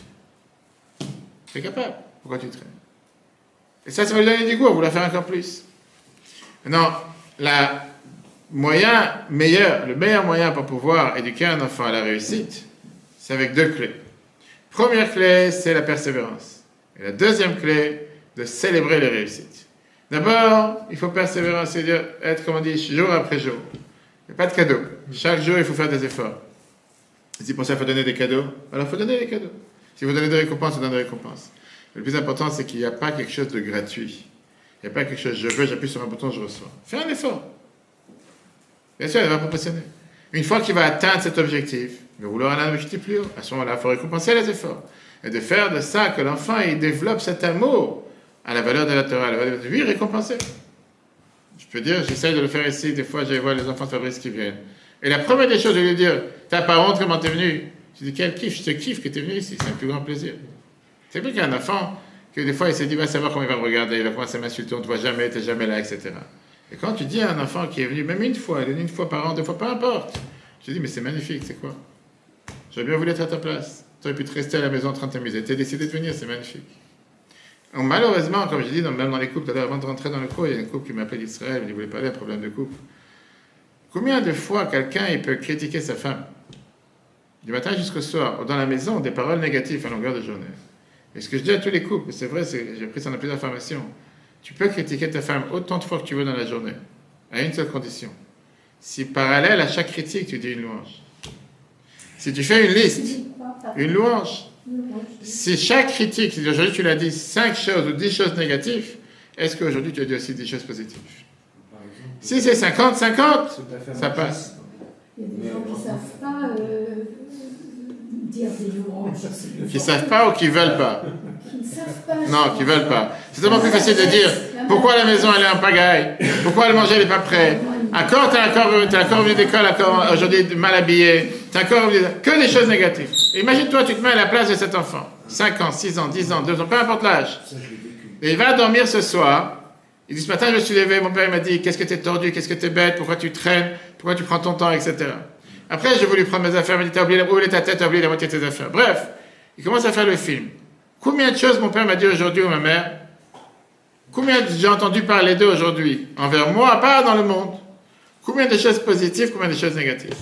Tu es capable. Pourquoi tu traînes? Et ça, ça va lui donner du goût, on va vouloir faire encore plus. Maintenant, la moyen meilleur, le meilleur moyen pour pouvoir éduquer un enfant à la réussite, c'est avec deux clés. Première clé, c'est la persévérance. Et la deuxième clé, de célébrer les réussites. D'abord, il faut persévérer, c'est-à-dire être, comme on dit, jour après jour. Il n'y a pas de cadeau. Chaque jour, il faut faire des efforts. Et si pour ça, il faut donner des cadeaux, alors il faut donner des cadeaux. Si vous donnez des récompenses, vous donnez des récompenses. Mais le plus important, c'est qu'il n'y a pas quelque chose de gratuit. Il n'y a pas quelque chose, je veux, j'appuie sur un bouton, je reçois. Fais un effort. Bien sûr, il va proportionner. Une fois qu'il va atteindre cet objectif, il va vouloir un objectif plus haut. À ce moment-là, il faut récompenser les efforts. Et de faire de ça que l'enfant, il développe cet amour à la valeur de la Torah, à la valeur de lui, récompenser. Je peux dire, j'essaie de le faire ici, des fois, je vois les enfants de Fabrice qui viennent. Et la première des choses, je vais lui dire, t'as pas honte comment t'es venu? Je dis, quel kiff, je te kiffe que t'es venu ici, c'est un plus grand plaisir. C'est plus qu'un enfant, que des fois, il se dit, va savoir comment il va me regarder, il va commencer à m'insulter, on te voit jamais, t'es jamais là, et cetera. Et quand tu dis à un enfant qui est venu, même une fois, il est venu une fois par an, deux fois, peu importe, je dis, mais c'est magnifique, c'est quoi? J'aurais bien voulu être à ta place. T'aurais pu te rester à la maison en train de t'amuser. T'es décidé de venir, c'est magnifique. Alors, malheureusement, comme je dis, même dans les couples, tout à l'heure, avant de rentrer dans le cours, il y a une couple qui m'appelait d'Israël, il ne voulait pas aller, un problème de couple. Combien de fois quelqu'un il peut critiquer sa femme, du matin jusqu'au soir, ou dans la maison, des paroles négatives à longueur de journée? Et ce que je dis à tous les couples, c'est vrai, c'est, j'ai pris ça dans plusieurs formations, tu peux critiquer ta femme autant de fois que tu veux dans la journée, à une seule condition. Si parallèle à chaque critique, tu dis une louange. Si tu fais une liste, une louange. Si chaque critique, si aujourd'hui tu l'as dit cinq choses ou dix choses négatives, est-ce qu'aujourd'hui tu as dit aussi dix choses positives? Si c'est cinquante cinquante, ça passe. Il y a des gens qui ne savent pas euh, dire des louanges. Qui ne savent pas ou qui ne veulent pas? Qui ne savent pas. Non, qui ne veulent pas. C'est tellement plus facile de dire pourquoi la maison elle est en pagaille, pourquoi le manger n'est pas prêt. Encore, t'es encore venu d'école, encore aujourd'hui mal habillé, t'es encore que des choses négatives. Imagine-toi, tu te mets à la place de cet enfant, cinq ans, six ans, dix ans, deux ans, peu importe l'âge. Et il va dormir ce soir, il dit ce matin je me suis levé, mon père il m'a dit qu'est-ce que t'es tordu, qu'est-ce que t'es bête, pourquoi tu traînes, pourquoi tu prends ton temps, et cetera. Après je voulais prendre mes affaires, il m'a dit t'as oublié, oublié ta tête, t'as oublié la moitié de tes affaires. Bref, il commence à faire le film. Combien de choses mon père m'a dit aujourd'hui ou ma mère? Combien j'ai entendu parler d'eux aujourd'hui, envers moi, à part dans le monde? Combien de choses positives, combien de choses négatives?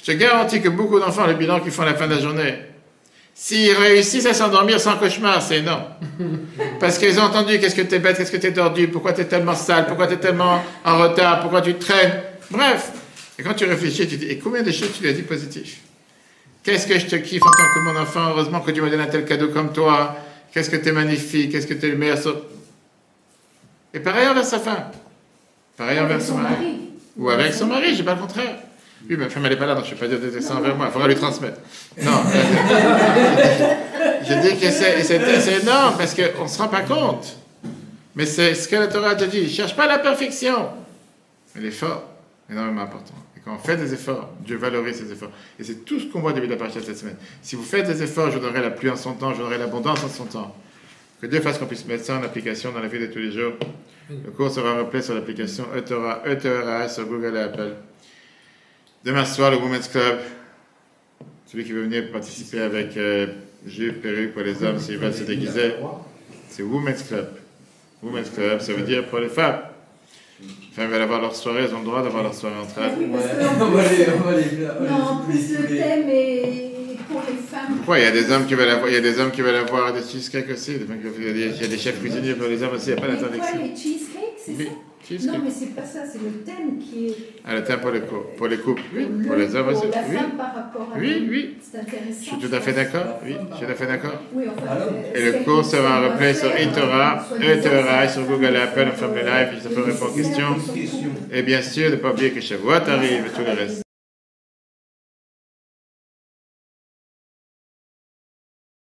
Je te garantis que beaucoup d'enfants, le bilan qu'ils font à la fin de la journée, s'ils réussissent à s'endormir sans cauchemar, c'est énorme. Parce qu'ils ont entendu qu'est-ce que t'es bête, qu'est-ce que t'es tordu, pourquoi t'es tellement sale, pourquoi t'es tellement en retard, pourquoi tu traînes. Bref, Et quand tu réfléchis, tu te dis, et combien de choses tu lui as dit positives? Qu'est-ce que je te kiffe en tant que mon enfant, heureusement que tu me donnes un tel cadeau comme toi, qu'est-ce que t'es magnifique, qu'est-ce que t'es le meilleur... So... Et pareil envers sa femme. Pareil envers son mari. mari. Ou avec son mari, je dis pas le contraire. Oui, mais ma femme, elle n'est pas là, donc je ne vais pas dire des dessins envers moi, il faudra lui transmettre. Non. Je dis que c'est, c'est, c'est énorme, parce qu'on ne se rend pas compte. Mais c'est ce que la Torah te dit, cherche pas la perfection. Mais l'effort est énormément important. Et quand on fait des efforts, Dieu valorise ses efforts. Et c'est tout ce qu'on voit depuis la parasha cette semaine. Si vous faites des efforts, je donnerai la pluie en son temps, je donnerai l'abondance en son temps. Que Dieu fasse qu'on puisse mettre ça en application dans la vie de tous les jours. Le cours sera rappelé sur l'application Etorah, Etorah, sur Google et Apple. Demain soir, le Women's Club, celui qui veut venir participer avec euh, jupe, perruque pour les hommes, s'ils veulent se déguiser, c'est Women's Club. Women's Club, ça veut dire pour les femmes. Les femmes veulent avoir leur soirée, elles ont le droit d'avoir leur soirée entre elles. Ouais. Non, en plus le thème est pour les femmes. Pourquoi? Il y a des hommes qui veulent avoir, il y a des hommes qui veulent avoir des cheesecakes aussi. Il y a des chefs cuisiniers pour les hommes aussi, il n'y a pas d'interdiction. Les cheesecakes, c'est ça? Non, mais c'est pas ça, c'est le thème qui est... Ah, le thème pour les, co- pour les couples, oui, le pour les hommes aussi. La oui. Femme par rapport à oui, oui. C'est intéressant. Je suis tout à fait d'accord, oui, je suis tout à fait d'accord. Oui, enfin, et le cours sera un replay sur Etorah, Etorah, sur Google et Apple, on ferme le live, je te ferai répondre aux questions. Et bien sûr, ne pas oublier que Shavuot arrive et tout le reste.